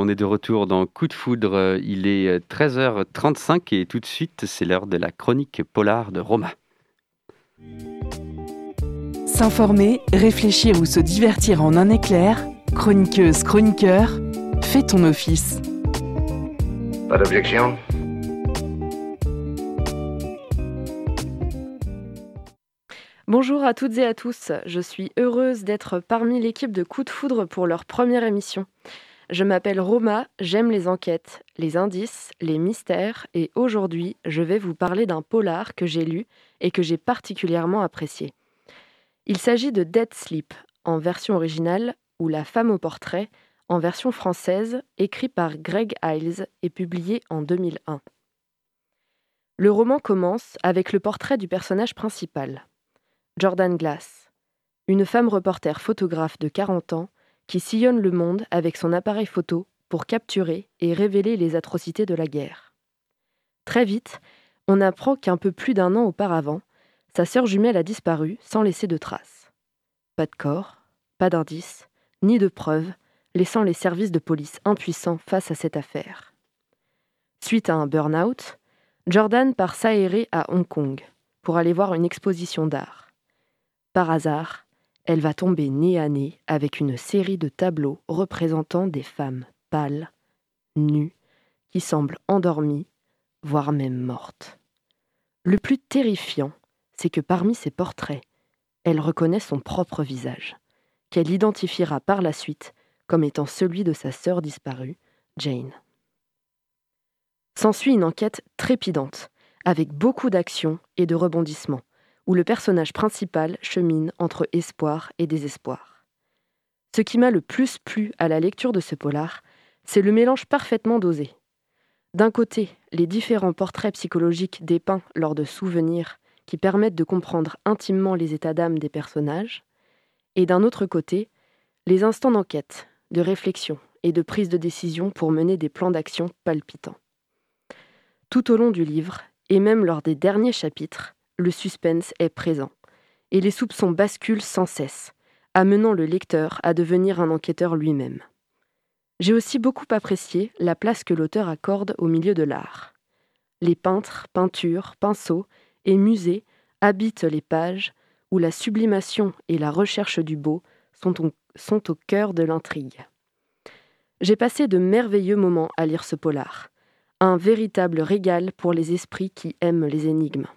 On est de retour dans Coup de Foudre, il est treize heures trente-cinq et tout de suite, c'est l'heure de la chronique polar de Roma. S'informer, réfléchir ou se divertir en un éclair, chroniqueuse, chroniqueur, fais ton office. Pas d'objection ? Bonjour à toutes et à tous, je suis heureuse d'être parmi l'équipe de Coup de Foudre pour leur première émission. Je m'appelle Roma, j'aime les enquêtes, les indices, les mystères et aujourd'hui, je vais vous parler d'un polar que j'ai lu et que j'ai particulièrement apprécié. Il s'agit de Dead Sleep, en version originale, ou La femme au portrait, en version française, écrit par Greg Iles et publié en deux mille un. Le roman commence avec le portrait du personnage principal, Jordan Glass, une femme reporter photographe de quarante ans, qui sillonne le monde avec son appareil photo pour capturer et révéler les atrocités de la guerre. Très vite, on apprend qu'un peu plus d'un an auparavant, sa sœur jumelle a disparu sans laisser de traces. Pas de corps, pas d'indices, ni de preuves, laissant les services de police impuissants face à cette affaire. Suite à un burn-out, Jordan part s'aérer à Hong Kong pour aller voir une exposition d'art. Par hasard, elle va tomber nez à nez avec une série de tableaux représentant des femmes pâles, nues, qui semblent endormies, voire même mortes. Le plus terrifiant, c'est que parmi ces portraits, elle reconnaît son propre visage, qu'elle identifiera par la suite comme étant celui de sa sœur disparue, Jane. S'ensuit une enquête trépidante, avec beaucoup d'action et de rebondissements, où le personnage principal chemine entre espoir et désespoir. Ce qui m'a le plus plu à la lecture de ce polar, c'est le mélange parfaitement dosé. D'un côté, les différents portraits psychologiques dépeints lors de souvenirs qui permettent de comprendre intimement les états d'âme des personnages, et d'un autre côté, les instants d'enquête, de réflexion et de prise de décision pour mener des plans d'action palpitants. Tout au long du livre, et même lors des derniers chapitres, le suspense est présent, et les soupçons basculent sans cesse, amenant le lecteur à devenir un enquêteur lui-même. J'ai aussi beaucoup apprécié la place que l'auteur accorde au milieu de l'art. Les peintres, peintures, pinceaux et musées habitent les pages où la sublimation et la recherche du beau sont au, sont au cœur de l'intrigue. J'ai passé de merveilleux moments à lire ce polar, un véritable régal pour les esprits qui aiment les énigmes.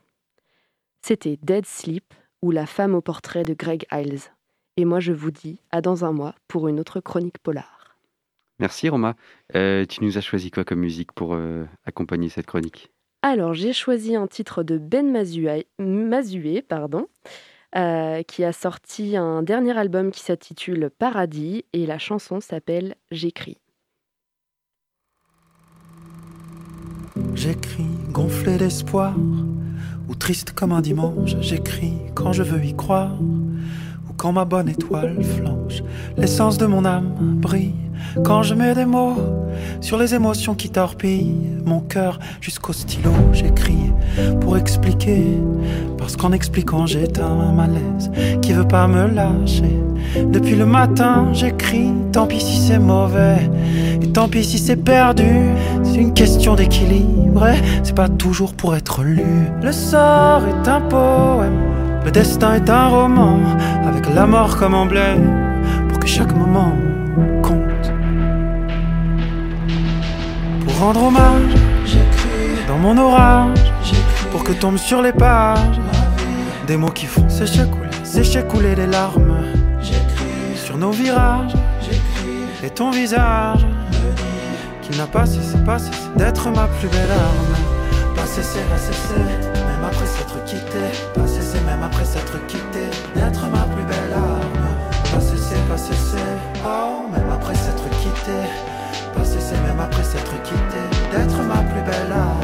C'était Dead Sleep ou La femme au portrait de Greg Iles. Et moi, je vous dis à dans un mois pour une autre chronique polar. Merci Roma. Euh, tu nous as choisi quoi comme musique pour euh, accompagner cette chronique ? Alors, j'ai choisi un titre de Ben Mazué, Mazué pardon, euh, qui a sorti un dernier album qui s'intitule Paradis et la chanson s'appelle J'écris. J'écris gonflé d'espoir. Ou triste comme un dimanche, j'écris quand je veux y croire. quand ma bonne étoile flanche, l'essence de mon âme brille, quand je mets des mots sur les émotions qui torpillent mon cœur jusqu'au stylo, j'écris pour expliquer, parce qu'en expliquant j'éteins un malaise qui veut pas me lâcher. Depuis le matin j'écris, tant pis si c'est mauvais, et tant pis si c'est perdu, c'est une question d'équilibre, et c'est pas toujours pour être lu. Le sort est un poème, le destin est un roman, avec la mort comme emblème, pour que chaque moment compte. Pour rendre hommage, j'écris dans mon orage, j'écris pour que tombe sur les pages des mots qui font sécher couler, sécher couler les larmes. J'écris sur nos virages, j'écris et ton visage qui n'a pas cessé, pas cessé d'être ma plus belle arme. Pas cessé, pas cessé, même après s'être quitté, pas cessé, même après s'être quitté, d'être ma plus belle arme. Pas cessé, pas cessé, oh, même après s'être quitté. Pas cessé même après s'être quitté, d'être ma plus belle âme.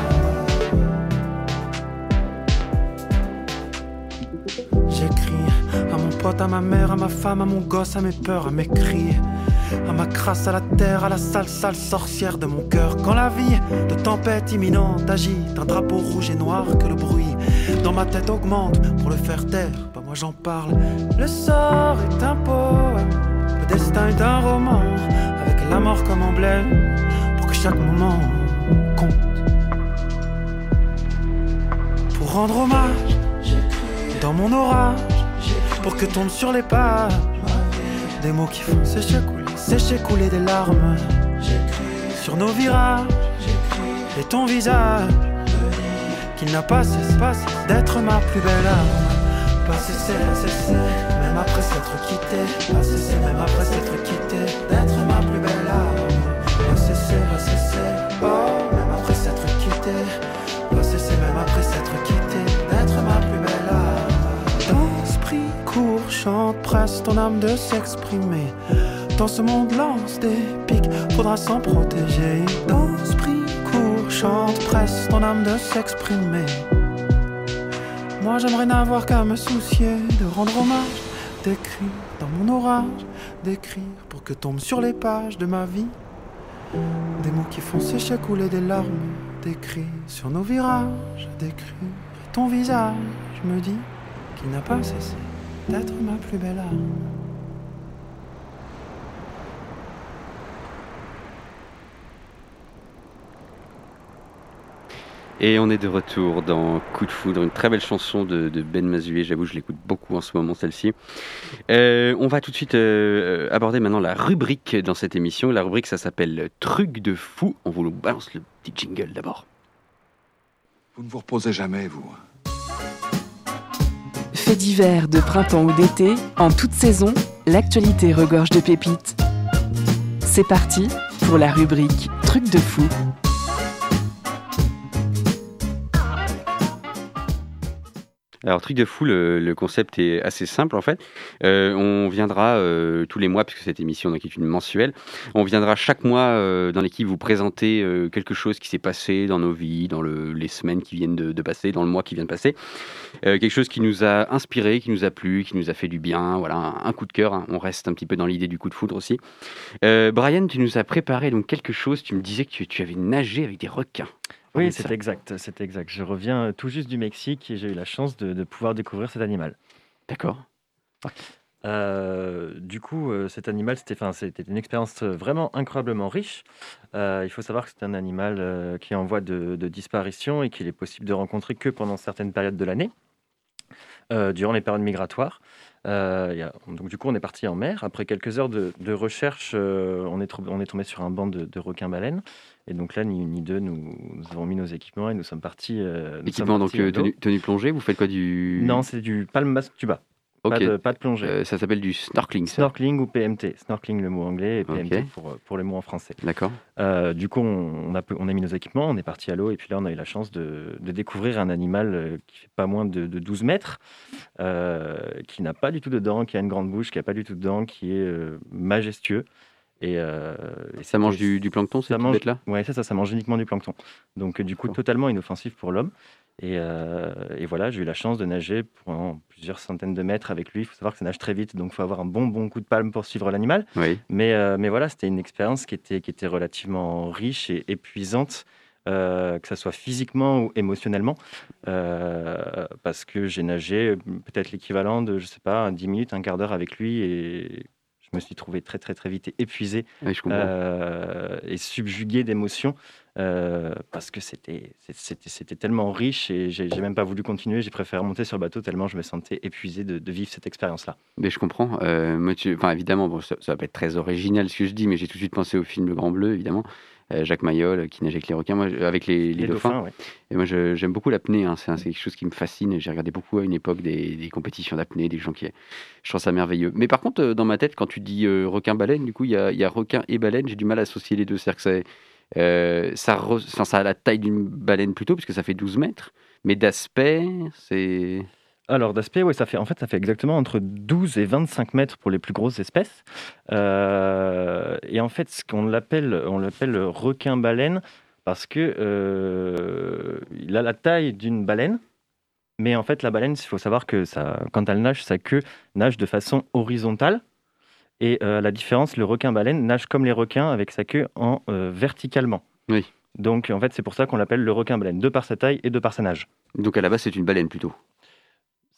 J'écris à mon pote, à ma mère, à ma femme, à mon gosse, à mes peurs, à mes cris, à ma crasse, à la terre, à la sale, sale sorcière de mon cœur. Quand la vie de tempête imminente agite un drapeau rouge et noir, que le bruit dans ma tête augmente pour le faire taire, pas moi j'en parle. Le sort est un poème, le destin est un roman, avec la mort comme emblème, pour que chaque moment compte. Pour rendre hommage, j'écris dans mon orage, pour que tombe sur les pages des mots qui font sécher couler, sécher couler des larmes. J'écris sur nos virages, j'écris et ton visage qu'il n'a pas cessé, pas cessé d'être ma plus belle âme. Pas cessé, pas cessé, même après s'être quitté, pas cessé, même après s'être quitté, d'être ma plus belle âme. Pas cessé, pas cessé, oh, même après s'être quitté, pas cessé, même après s'être quitté, d'être ma plus belle âme. Ton esprit court, chante, presse ton âme de s'exprimer. Dans ce monde lance des pics, faudra s'en protéger. Ton esprit court, chante, presse ton âme de s'exprimer. Moi j'aimerais n'avoir qu'à me soucier de rendre hommage, d'écrire dans mon orage, d'écrire pour que tombent sur les pages de ma vie des mots qui font sécher couler des larmes, d'écrire sur nos virages, d'écrire ton visage. Je me dis qu'il n'a pas cessé d'être ma plus belle arme. Et on est de retour dans Coup de Foudre, une très belle chanson de, de Ben Mazué, j'avoue je l'écoute beaucoup en ce moment celle-ci. Euh, on va tout de suite euh, aborder maintenant la rubrique dans cette émission, la rubrique ça s'appelle Truc de fou, on vous balance le petit jingle d'abord. Vous ne vous reposez jamais vous. Faits divers de printemps ou d'été, en toute saison, l'actualité regorge de pépites. C'est parti pour la rubrique Truc de fou. Alors, Truc de fou, le, le concept est assez simple en fait. Euh, on viendra euh, tous les mois, puisque cette émission donc, est une mensuelle, on viendra chaque mois euh, dans l'équipe vous présenter euh, quelque chose qui s'est passé dans nos vies, dans le, les semaines qui viennent de, de passer, dans le mois qui vient de passer. Euh, quelque chose qui nous a inspiré, qui nous a plu, qui nous a fait du bien. Voilà, un, un coup de cœur. Hein. On reste un petit peu dans l'idée du coup de foudre aussi. Euh, Brian, tu nous as préparé donc, quelque chose. Tu me disais que tu, tu avais nagé avec des requins. Oui, c'est exact, c'est exact. Je reviens tout juste du Mexique et j'ai eu la chance de, de pouvoir découvrir cet animal. D'accord. Euh, du coup, cet animal, c'était, enfin, c'était une expérience vraiment incroyablement riche. Euh, il faut savoir que c'est un animal qui est en voie de, de disparition et qu'il est possible de rencontrer que pendant certaines périodes de l'année, euh, durant les périodes migratoires. Euh, y a, donc du coup, on est parti en mer. Après quelques heures de, de recherche, euh, on, est, on est tombé sur un banc de, de requins-baleines. Et donc là, ni une ni deux, nous, nous avons mis nos équipements et nous sommes partis. Euh, nous équipements, sommes partis donc tenue, tenue plongée, vous faites quoi du... Non, c'est du palm mast tuba. Okay. Pas, de, pas de plongée. Euh, ça s'appelle du snorkeling. Ça. Snorkeling ou P M T. Snorkeling, le mot anglais, et P M T okay. pour, pour les mots en français. D'accord. Euh, du coup, on a, on a mis nos équipements, on est parti à l'eau, et puis là, on a eu la chance de, de découvrir un animal qui fait pas moins de, de douze mètres, euh, qui n'a pas du tout de dents, qui a une grande bouche, qui n'a pas du tout de dents, qui est euh, majestueux. Et, euh, et ça mange du, du plancton, cette bête-là ? Oui, ça, ça mange uniquement du plancton. Donc, du coup, totalement inoffensif pour l'homme. Et, euh, et voilà, j'ai eu la chance de nager pendant plusieurs centaines de mètres avec lui. Il faut savoir que ça nage très vite, donc il faut avoir un bon, bon coup de palme pour suivre l'animal. Oui. Mais, euh, mais voilà, c'était une expérience qui était, qui était relativement riche et épuisante, euh, que ce soit physiquement ou émotionnellement, euh, parce que j'ai nagé peut-être l'équivalent de, je sais pas, dix minutes, un quart d'heure avec lui et... Je me suis trouvé très, très, très vite épuisé oui, euh, et subjugué d'émotions euh, parce que c'était, c'était, c'était tellement riche et j'ai, j'ai même pas voulu continuer. J'ai préféré monter sur le bateau tellement je me sentais épuisé de, de vivre cette expérience-là. Mais je comprends. Euh, moi, tu, enfin, évidemment, bon, ça, ça va pas être très original ce que je dis, mais j'ai tout de suite pensé au film Le Grand Bleu, évidemment. Euh, Jacques Mayol qui nage avec les requins, moi, avec les, les, les dauphins. dauphins ouais. Et moi, je, j'aime beaucoup l'apnée. Hein. C'est, c'est quelque chose qui me fascine. J'ai regardé beaucoup à une époque des, des compétitions d'apnée, des gens qui. Je trouve ça merveilleux. Mais par contre, dans ma tête, quand tu dis euh, requin-baleine, du coup, il y a, y a requin et baleine. J'ai du mal à associer les deux. C'est-à-dire que c'est, euh, ça, re... enfin, ça a la taille d'une baleine plutôt, puisque ça fait douze mètres. Mais d'aspect, c'est. Alors, d'aspect, oui, ça fait, en fait, ça fait exactement entre douze et vingt-cinq mètres pour les plus grosses espèces. Euh, et en fait, ce qu'on l'appelle, on l'appelle requin-baleine parce qu'il euh, a la taille d'une baleine. Mais en fait, la baleine, il faut savoir que ça, quand elle nage, sa queue nage de façon horizontale. Et euh, à la différence, le requin-baleine nage comme les requins avec sa queue en euh, verticalement. Oui. Donc, en fait, c'est pour ça qu'on l'appelle le requin-baleine, de par sa taille et de par sa nage. Donc, à la base, c'est une baleine plutôt.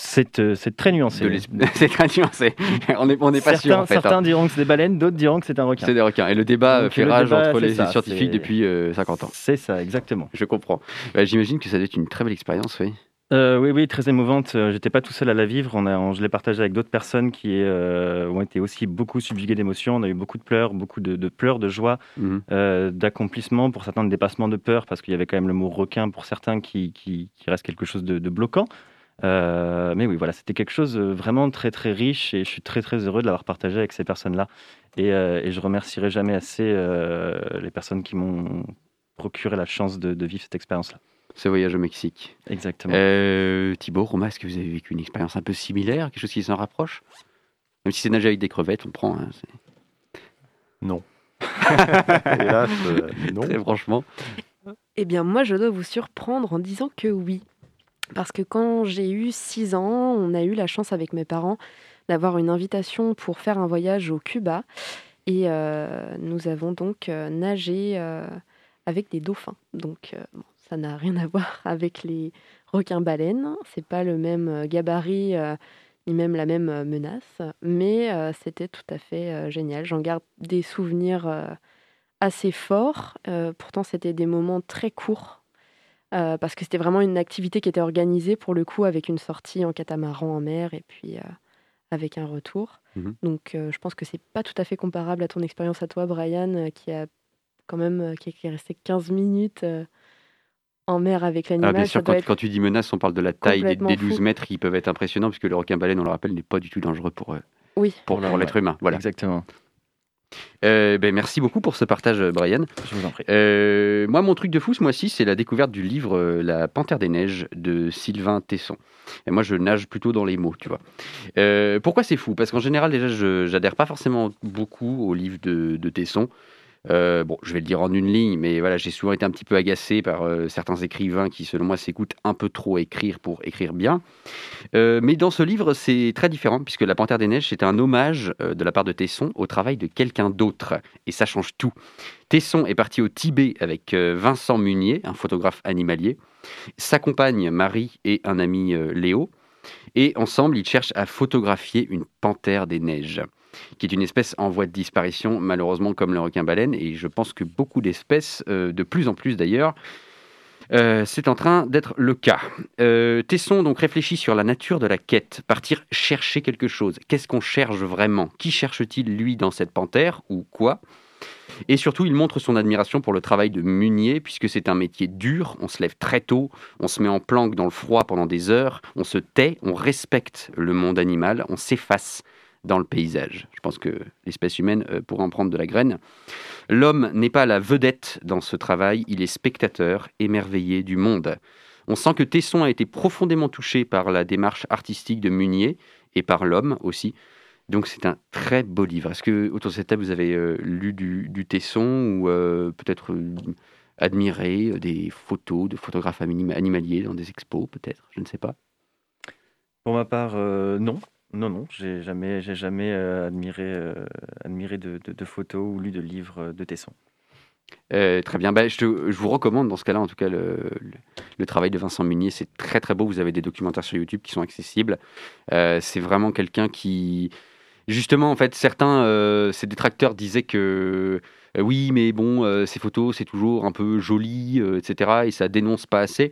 C'est, euh, c'est très nuancé. C'est très nuancé. On n'est on est pas certains, sûr, en fait. Certains hein. diront que c'est des baleines, d'autres diront que c'est un requin. C'est des requins. Et le débat Donc fait le rage débat, entre les ça, scientifiques c'est... depuis euh, cinquante ans. C'est ça, exactement. Je comprends. Bah, j'imagine que ça doit être une très belle expérience, oui. Euh, oui, oui, très émouvante. J'étais pas tout seul à la vivre. On a, on, je l'ai partagé avec d'autres personnes qui euh, ont été aussi beaucoup subjuguées d'émotions. On a eu beaucoup de pleurs, beaucoup de, de pleurs, de joie, mm-hmm. euh, d'accomplissement, pour certains de dépassement de peur, parce qu'il y avait quand même le mot requin pour certains qui, qui, qui reste quelque chose de, de bloquant. Euh, mais oui, voilà, c'était quelque chose de vraiment très très riche et je suis très très heureux de l'avoir partagé avec ces personnes-là. Et, euh, et je remercierai jamais assez euh, les personnes qui m'ont procuré la chance de, de vivre cette expérience-là. Ce voyage au Mexique. Exactement. Euh, Thibaut, Roma, est-ce que vous avez vécu une expérience un peu similaire, quelque chose qui s'en rapproche ? Même si c'est nager avec des crevettes, on prend. Hein, c'est... Non. Hélas, euh, non. Très franchement. Eh bien, moi, je dois vous surprendre en disant que oui. Parce que quand j'ai eu six ans, on a eu la chance avec mes parents d'avoir une invitation pour faire un voyage au Cuba. Et euh, nous avons donc euh, nagé euh, avec des dauphins. Donc euh, bon, ça n'a rien à voir avec les requins-baleines. C'est pas le même gabarit euh, ni même la même menace. Mais euh, c'était tout à fait euh, génial. J'en garde des souvenirs euh, assez forts. Euh, pourtant, c'était des moments très courts. Euh, parce que c'était vraiment une activité qui était organisée pour le coup avec une sortie en catamaran en mer et puis euh, avec un retour. Mmh. Donc euh, je pense que c'est pas tout à fait comparable à ton expérience à toi, Brian, euh, qui a quand même euh, qui est resté quinze minutes euh, en mer avec l'animal. Ah, bien sûr, quand, quand tu dis menace, on parle de la taille des, des douze mètres qui peuvent être impressionnants puisque le requin-baleine, on le rappelle, n'est pas du tout dangereux pour, euh, oui. pour, pour l'être humain. Voilà. Exactement. Euh, ben merci beaucoup pour ce partage, Brian. Je vous en prie. Euh, moi, mon truc de fou ce mois-ci, c'est la découverte du livre euh, La Panthère des Neiges de Sylvain Tesson. Et moi, je nage plutôt dans les mots, tu vois. Euh, pourquoi c'est fou ? Parce qu'en général, déjà, je j'adhère pas forcément beaucoup aux livres de, de Tesson. Euh, bon, je vais le dire en une ligne, mais voilà, j'ai souvent été un petit peu agacé par euh, certains écrivains qui, selon moi, s'écoutent un peu trop écrire pour écrire bien. Euh, mais dans ce livre, c'est très différent, puisque La Panthère des Neiges, c'est un hommage euh, de la part de Tesson au travail de quelqu'un d'autre. Et ça change tout. Tesson est parti au Tibet avec euh, Vincent Munier, un photographe animalier, sa compagne Marie et un ami euh, Léo. Et ensemble, ils cherchent à photographier une panthère des neiges, qui est une espèce en voie de disparition, malheureusement comme le requin-baleine, et je pense que beaucoup d'espèces, euh, de plus en plus d'ailleurs, euh, c'est en train d'être le cas. Euh, Tesson donc réfléchit sur la nature de la quête, partir chercher quelque chose. Qu'est-ce qu'on cherche vraiment ? Qui cherche-t-il, lui, dans cette panthère, ou quoi ? Et surtout, il montre son admiration pour le travail de Munier, puisque c'est un métier dur, on se lève très tôt, on se met en planque dans le froid pendant des heures, on se tait, on respecte le monde animal, on s'efface dans le paysage. Je pense que l'espèce humaine pourrait en prendre de la graine. L'homme n'est pas la vedette dans ce travail, il est spectateur, émerveillé du monde. On sent que Tesson a été profondément touché par la démarche artistique de Munier, et par l'homme aussi. Donc c'est un très beau livre. Est-ce que, autour de cette table, vous avez euh, lu du, du Tesson, ou euh, peut-être euh, admirer des photos de photographes animaliers dans des expos, peut-être, je ne sais pas. Pour ma part, euh, non. Non, non, j'ai jamais, j'ai jamais euh, admiré, euh, admiré de, de, de photos ou lu de livres de Tesson. Euh, très bien, bah, je, te, je vous recommande dans ce cas-là, en tout cas, le, le, le travail de Vincent Munier, c'est très très beau, vous avez des documentaires sur YouTube qui sont accessibles, euh, c'est vraiment quelqu'un qui... Justement, en fait, certains, euh, ses détracteurs disaient que euh, oui, mais bon, euh, ces photos, c'est toujours un peu joli, euh, et cetera, et ça dénonce pas assez.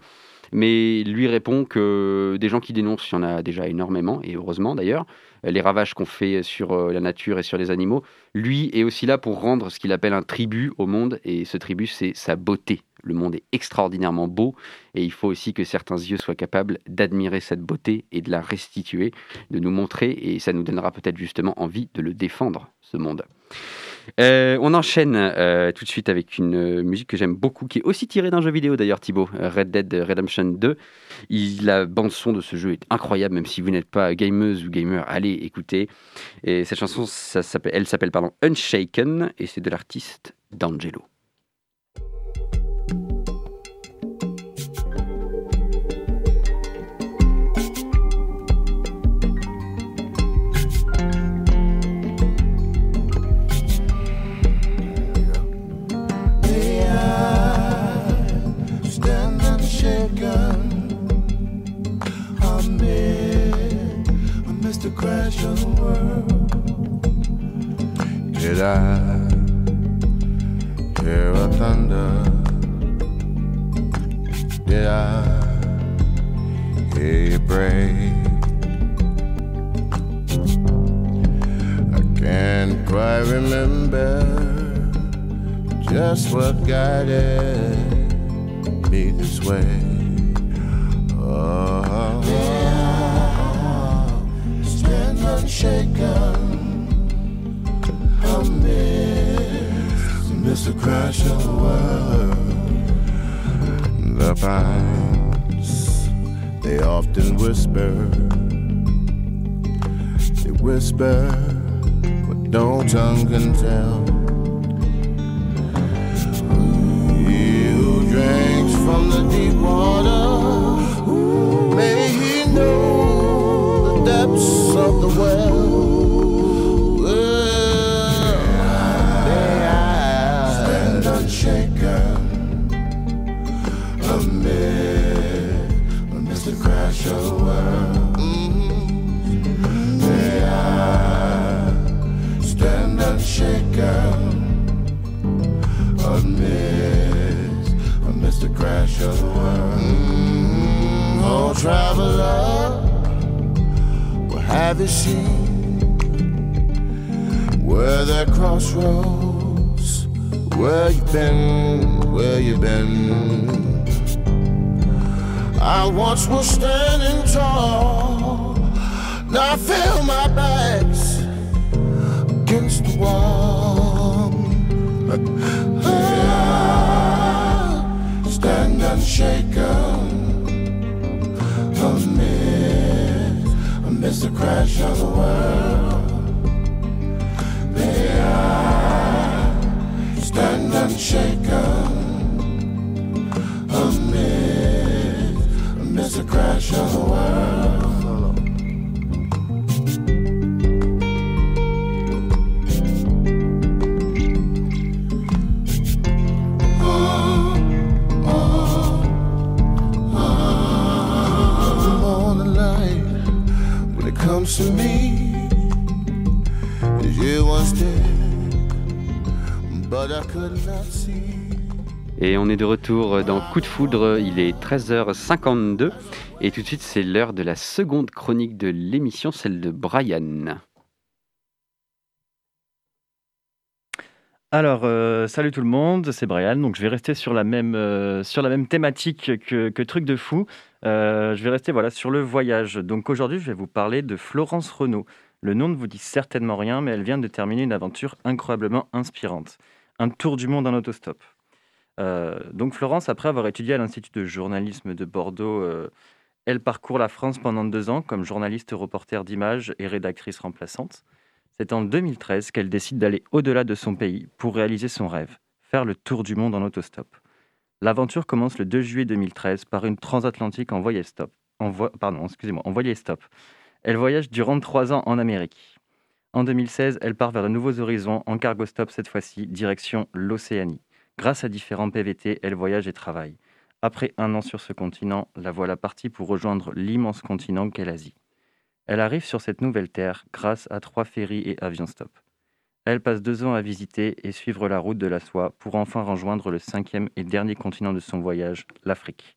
Mais lui répond que des gens qui dénoncent, il y en a déjà énormément, et heureusement d'ailleurs, les ravages qu'on fait sur la nature et sur les animaux. Lui est aussi là pour rendre ce qu'il appelle un tribut au monde, et ce tribut, c'est sa beauté. Le monde est extraordinairement beau, et il faut aussi que certains yeux soient capables d'admirer cette beauté et de la restituer, de nous montrer, et ça nous donnera peut-être justement envie de le défendre, ce monde. Euh, on enchaîne euh, tout de suite avec une euh, musique que j'aime beaucoup, qui est aussi tirée d'un jeu vidéo d'ailleurs, Thibaut, Red Dead Redemption deux. Il, la bande-son de ce jeu est incroyable, même si vous n'êtes pas gameuse ou gamer, allez écouter. Et cette chanson, ça s'appelle, elle s'appelle pardon, Unshaken, et c'est de l'artiste D'Angelo. The crash of the world, did I hear a thunder? Did I hear you pray? I can't quite remember just what guided me this way. Oh, yeah. Unshaken, amidst, amidst the crash of the world. The pines, they often whisper, they whisper what no tongue can tell. He who drinks from the deep water, may he know depths of the well, well may I stand unshaken amid, amidst the crash of the world. Mm-hmm. May I stand unshaken amidst, amidst the crash of the world. Mm-hmm. Oh, traveler, have you seen where the crossroads, where you been, where you been? I once was standing tall, now I feel my back's against the wall. I stand unshaken amid, amidst the crash of the world, may I stand unshaken amid, amidst the crash of the world. Comes to me, you once did, but I could not see. Et on est de retour dans Coup de Foudre, il est treize heures cinquante-deux et tout de suite c'est l'heure de la seconde chronique de l'émission, celle de Brian. Alors, euh, salut tout le monde, c'est Brian, donc je vais rester sur la même, euh, sur la même thématique que, que Truc de Fou. Euh, je vais rester voilà, sur le voyage. Donc aujourd'hui, je vais vous parler de Florence Renaud. Le nom ne vous dit certainement rien, mais elle vient de terminer une aventure incroyablement inspirante. Un tour du monde en autostop. Euh, donc Florence, après avoir étudié à l'Institut de journalisme de Bordeaux, euh, elle parcourt la France pendant deux ans comme journaliste, reporter d'images et rédactrice remplaçante. C'est en deux mille treize qu'elle décide d'aller au-delà de son pays pour réaliser son rêve, faire le tour du monde en autostop. L'aventure commence le deux juillet deux mille treize par une transatlantique en voyage stop. En vo... Pardon, excusez-moi, en voyage stop. Elle voyage durant trois ans en Amérique. En deux mille seize, elle part vers de nouveaux horizons en cargo stop cette fois-ci, direction l'Océanie. Grâce à différents P V T, elle voyage et travaille. Après un an sur ce continent, la voilà partie pour rejoindre l'immense continent qu'est l'Asie. Elle arrive sur cette nouvelle terre grâce à trois ferries et avions stop. Elle passe deux ans à visiter et suivre la route de la soie pour enfin rejoindre le cinquième et dernier continent de son voyage, l'Afrique.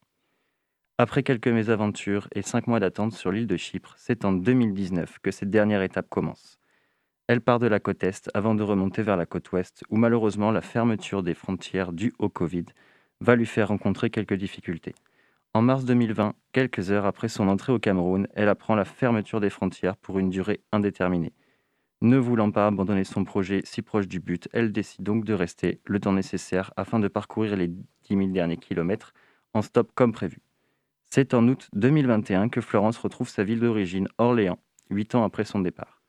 Après quelques mésaventures et cinq mois d'attente sur l'île de Chypre, c'est en deux mille dix-neuf que cette dernière étape commence. Elle part de la côte est avant de remonter vers la côte ouest où malheureusement la fermeture des frontières due au Covid va lui faire rencontrer quelques difficultés. En mars deux mille vingt, quelques heures après son entrée au Cameroun, elle apprend la fermeture des frontières pour une durée indéterminée. Ne voulant pas abandonner son projet si proche du but, elle décide donc de rester le temps nécessaire afin de parcourir les dix mille derniers kilomètres en stop comme prévu. C'est en août deux mille vingt et un que Florence retrouve sa ville d'origine, Orléans, huit ans après son départ.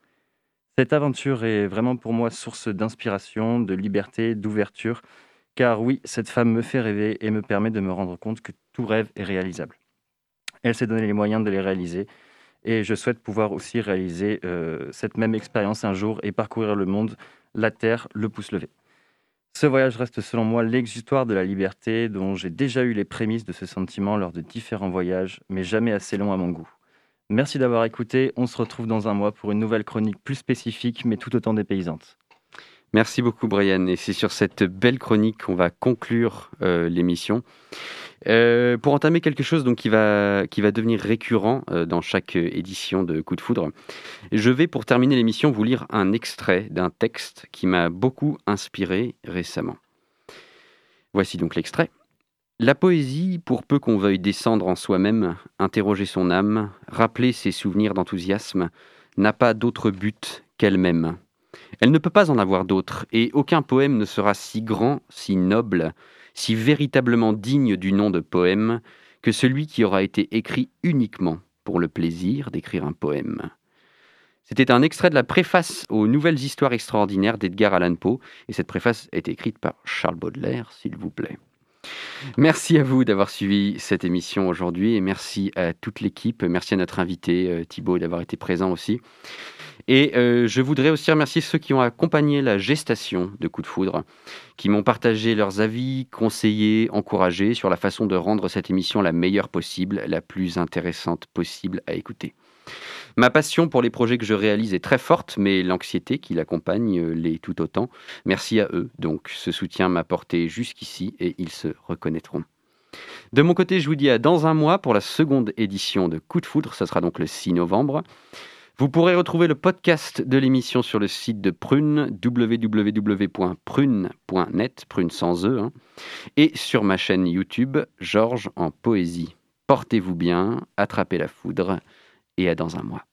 Cette aventure est vraiment pour moi source d'inspiration, de liberté, d'ouverture, car oui, cette femme me fait rêver et me permet de me rendre compte que tout rêve est réalisable. Elle s'est donné les moyens de les réaliser et je souhaite pouvoir aussi réaliser euh, cette même expérience un jour et parcourir le monde, la terre, le pouce levé. Ce voyage reste selon moi l'exutoire de la liberté dont j'ai déjà eu les prémices de ce sentiment lors de différents voyages, mais jamais assez long à mon goût. Merci d'avoir écouté, on se retrouve dans un mois pour une nouvelle chronique plus spécifique mais tout autant dépaysante. Merci beaucoup Brian, et c'est sur cette belle chronique qu'on va conclure euh, l'émission. Euh, pour entamer quelque chose donc, qui, va, qui va devenir récurrent euh, dans chaque édition de Coup de Foudre, je vais pour terminer l'émission vous lire un extrait d'un texte qui m'a beaucoup inspiré récemment. Voici donc l'extrait. La poésie, pour peu qu'on veuille descendre en soi-même, interroger son âme, rappeler ses souvenirs d'enthousiasme, n'a pas d'autre but qu'elle-même. Elle ne peut pas en avoir d'autres, et aucun poème ne sera si grand, si noble, si véritablement digne du nom de poème, que celui qui aura été écrit uniquement pour le plaisir d'écrire un poème. C'était un extrait de la préface aux Nouvelles Histoires Extraordinaires d'Edgar Allan Poe, et cette préface est écrite par Charles Baudelaire, s'il vous plaît. Merci à vous d'avoir suivi cette émission aujourd'hui, et merci à toute l'équipe, merci à notre invité Thibaut d'avoir été présent aussi. Et euh, je voudrais aussi remercier ceux qui ont accompagné la gestation de Coup de Foudre, qui m'ont partagé leurs avis, conseillé, encouragé sur la façon de rendre cette émission la meilleure possible, la plus intéressante possible à écouter. Ma passion pour les projets que je réalise est très forte, mais l'anxiété qui l'accompagne l'est tout autant. Merci à eux, donc ce soutien m'a porté jusqu'ici et ils se reconnaîtront. De mon côté, je vous dis à dans un mois pour la seconde édition de Coup de Foudre, ça sera donc le six novembre. Vous pourrez retrouver le podcast de l'émission sur le site de Prune, w w w point prune point net, prune sans e, hein, et sur ma chaîne YouTube, Georges en poésie. Portez-vous bien, attrapez la foudre, et à dans un mois.